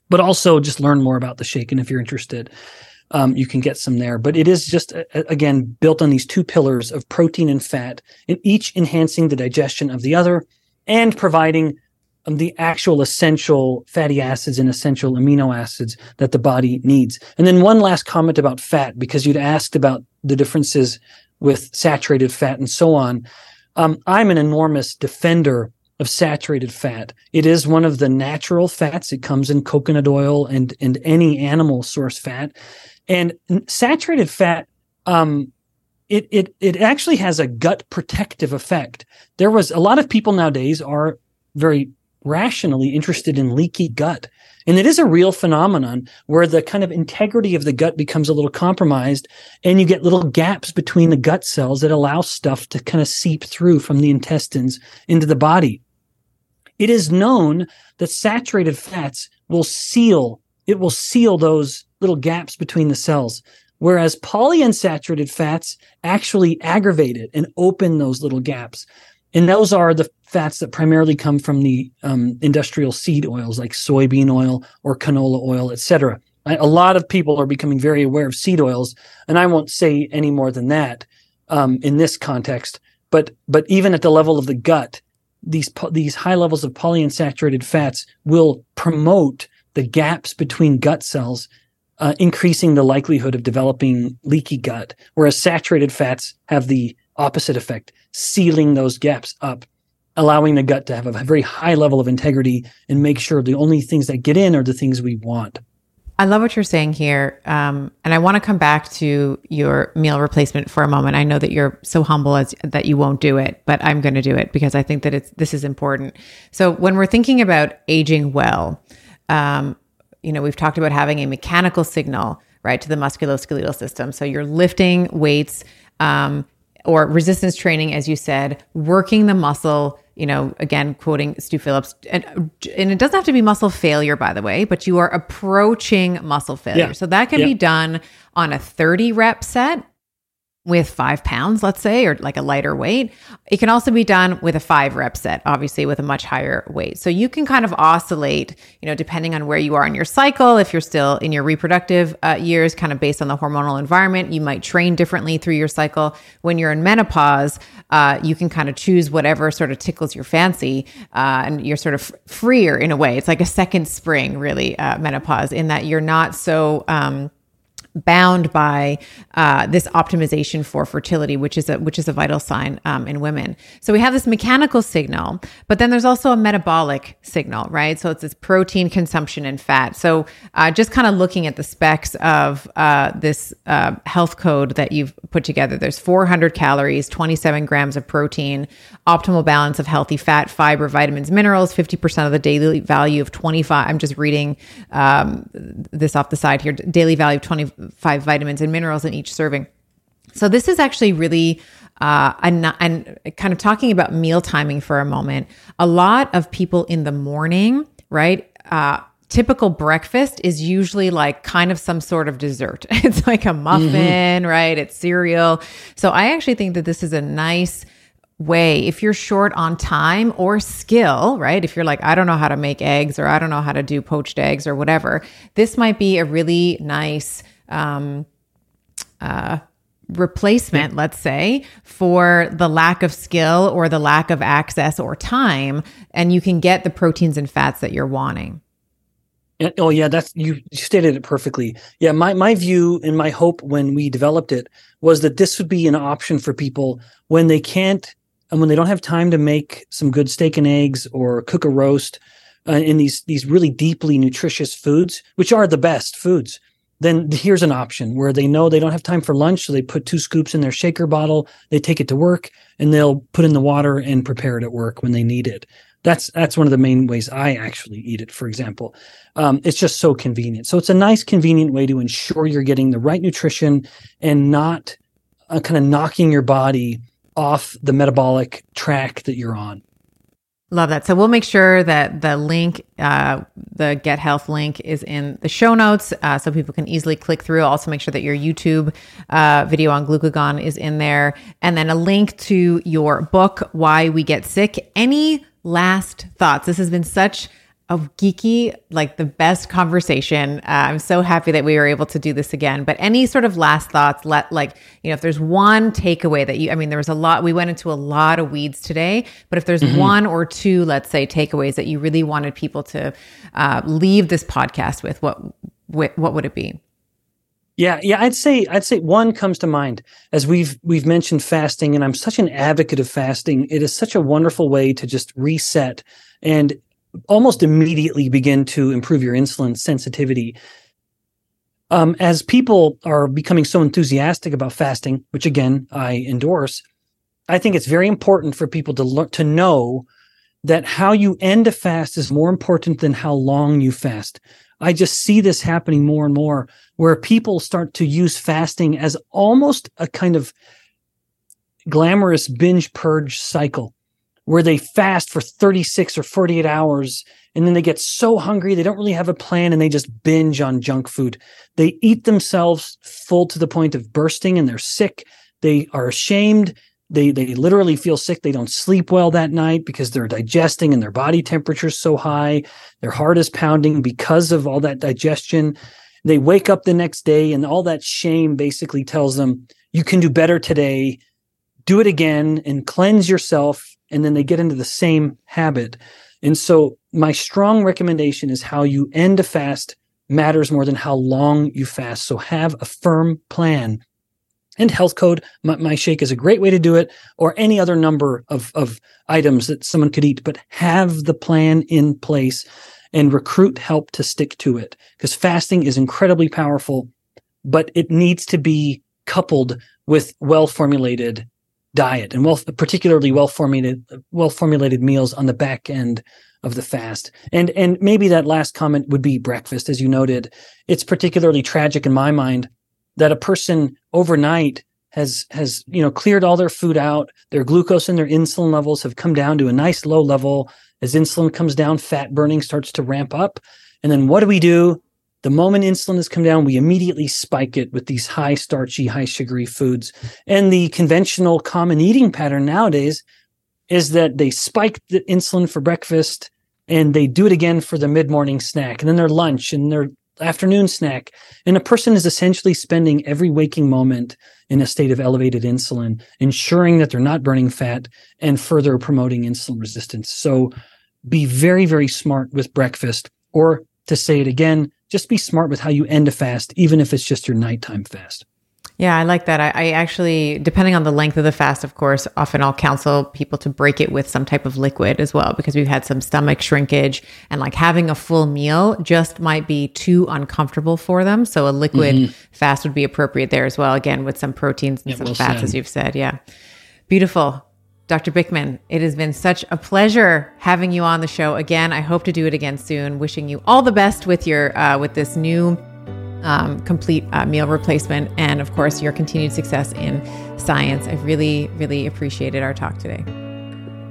but also just learn more about the shake. And if you're interested, you can get some there. But it is just, again, built on these two pillars of protein and fat, and each enhancing the digestion of the other and providing the actual essential fatty acids and essential amino acids that the body needs. And then one last comment about fat, because you'd asked about the differences with saturated fat and so on. I'm an enormous defender of saturated fat. It is one of the natural fats. It comes in coconut oil and any animal source fat. And saturated fat, it actually has a gut protective effect. There was a lot of people nowadays are very rationally interested in leaky gut. And it is a real phenomenon where the kind of integrity of the gut becomes a little compromised, and you get little gaps between the gut cells that allow stuff to kind of seep through from the intestines into the body. It is known that saturated fats will seal those little gaps between the cells, whereas polyunsaturated fats actually aggravate it and open those little gaps. And those are the fats that primarily come from the industrial seed oils like soybean oil or canola oil, etc. A lot of people are becoming very aware of seed oils, and I won't say any more than that in this context. But even at the level of the gut, these high levels of polyunsaturated fats will promote the gaps between gut cells, increasing the likelihood of developing leaky gut, whereas saturated fats have the opposite effect, sealing those gaps up, allowing the gut to have a very high level of integrity and make sure the only things that get in are the things we want. I love what you're saying here. And I want to come back to your meal replacement for a moment. I know that you're so humble as that you won't do it, but I'm going to do it because I think that this is important. So when we're thinking about aging well, we've talked about having a mechanical signal, right, to the musculoskeletal system. So you're lifting weights, or resistance training, as you said, working the muscle, again, quoting Stu Phillips, and it doesn't have to be muscle failure, by the way, but you are approaching muscle failure. Yeah. So that can be done on a 30 rep set with 5 pounds, let's say, or like a lighter weight. It can also be done with a 5 rep set, obviously with a much higher weight. So you can kind of oscillate, depending on where you are in your cycle. If you're still in your reproductive years, kind of based on the hormonal environment, you might train differently through your cycle. When you're in menopause, you can kind of choose whatever sort of tickles your fancy, and you're sort of freer in a way. It's like a second spring, really, menopause, in that you're not so bound by this optimization for fertility, which is a vital sign in women. So we have this mechanical signal, but then there's also a metabolic signal, right? So it's this protein consumption and fat. So just kind of looking at the specs of this health code that you've put together, there's 400 calories, 27 grams of protein, optimal balance of healthy fat, fiber, vitamins, minerals, 50% of the daily value of 25. I'm just reading this off the side here, daily value of 25 vitamins and minerals in each serving. So this is actually really, and kind of talking about meal timing for a moment, a lot of people in the morning, right? Typical breakfast is usually like kind of some sort of dessert. It's like a muffin, right? It's cereal. So I actually think that this is a nice way, if you're short on time or skill, right? If you're like, I don't know how to make eggs, or I don't know how to do poached eggs or whatever, this might be a really nice replacement, let's say, for the lack of skill or the lack of access or time, and you can get the proteins and fats that you're wanting. Oh yeah, you stated it perfectly. Yeah, my view and my hope when we developed it was that this would be an option for people when they can't, and when they don't have time to make some good steak and eggs or cook a roast in these really deeply nutritious foods, which are the best foods, then here's an option where they know they don't have time for lunch, so they put 2 scoops in their shaker bottle, they take it to work, and they'll put in the water and prepare it at work when they need it. That's one of the main ways I actually eat it, for example. It's just so convenient. So it's a nice, convenient way to ensure you're getting the right nutrition and not kind of knocking your body off the metabolic track that you're on. Love that. So we'll make sure that the link, the Get Health link, is in the show notes, so people can easily click through. Also make sure that your YouTube video on glucagon is in there. And then a link to your book, Why We Get Sick. Any last thoughts? This has been such a geeky, like the best conversation. I'm so happy that we were able to do this again, but any sort of last thoughts, if there's one takeaway that there was a lot, we went into a lot of weeds today, but if there's one or two, let's say, takeaways that you really wanted people to leave this podcast with, what would it be? Yeah. I'd say one comes to mind, as we've mentioned fasting, and I'm such an advocate of fasting. It is such a wonderful way to just reset and almost immediately begin to improve your insulin sensitivity. As people are becoming so enthusiastic about fasting, which again, I endorse, I think it's very important for people to know that how you end a fast is more important than how long you fast. I just see this happening more and more, where people start to use fasting as almost a kind of glamorous binge purge cycle, where they fast for 36 or 48 hours, and then they get so hungry, they don't really have a plan, and they just binge on junk food. They eat themselves full to the point of bursting, and they're sick. They are ashamed. They literally feel sick. They don't sleep well that night because they're digesting and their body temperature is so high. Their heart is pounding because of all that digestion. They wake up the next day, and all that shame basically tells them, you can do better today. do it again and cleanse yourself, and then they get into the same habit. And so my strong recommendation is how you end a fast matters more than how long you fast. So have a firm plan. And health code, my shake is a great way to do it, or any other number of items that someone could eat, but have the plan in place and recruit help to stick to it. Because fasting is incredibly powerful, but it needs to be coupled with well-formulated diet and particularly well-formulated meals on the back end of the fast. And maybe that last comment would be breakfast, as you noted. It's particularly tragic in my mind that a person overnight has cleared all their food out, their glucose and their insulin levels have come down to a nice low level. As insulin comes down, fat burning starts to ramp up. And then what do? The moment insulin has come down, we immediately spike it with these high starchy, high sugary foods. And the conventional common eating pattern nowadays is that they spike the insulin for breakfast and they do it again for their mid-morning snack and then their lunch and their afternoon snack. And a person is essentially spending every waking moment in a state of elevated insulin, ensuring that they're not burning fat and further promoting insulin resistance. So be very, very smart with breakfast, or to say it again, just be smart with how you end a fast, even if it's just your nighttime fast. Yeah, I like that. I actually, depending on the length of the fast, of course, often I'll counsel people to break it with some type of liquid as well, because we've had some stomach shrinkage and like having a full meal just might be too uncomfortable for them. So a liquid fast would be appropriate there as well. Again, with some proteins and some fats, as you've said. Yeah. Beautiful. Dr. Bikman, it has been such a pleasure having you on the show again. I hope to do it again soon. Wishing you all the best with your with this new complete meal replacement, and of course your continued success in science. I really, really appreciated our talk today.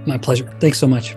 My pleasure. Thanks so much.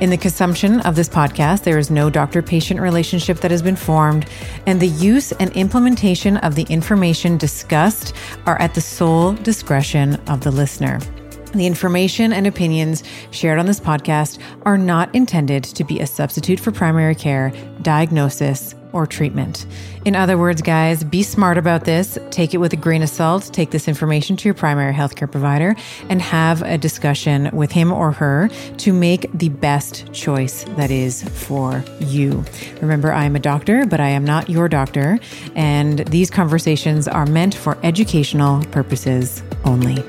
In the consumption of this podcast, there is no doctor-patient relationship that has been formed, and the use and implementation of the information discussed are at the sole discretion of the listener. The information and opinions shared on this podcast are not intended to be a substitute for primary care, diagnosis, or treatment. In other words, guys, be smart about this. Take it with a grain of salt. Take this information to your primary healthcare provider and have a discussion with him or her to make the best choice that is for you. Remember, I am a doctor, but I am not your doctor. And these conversations are meant for educational purposes only.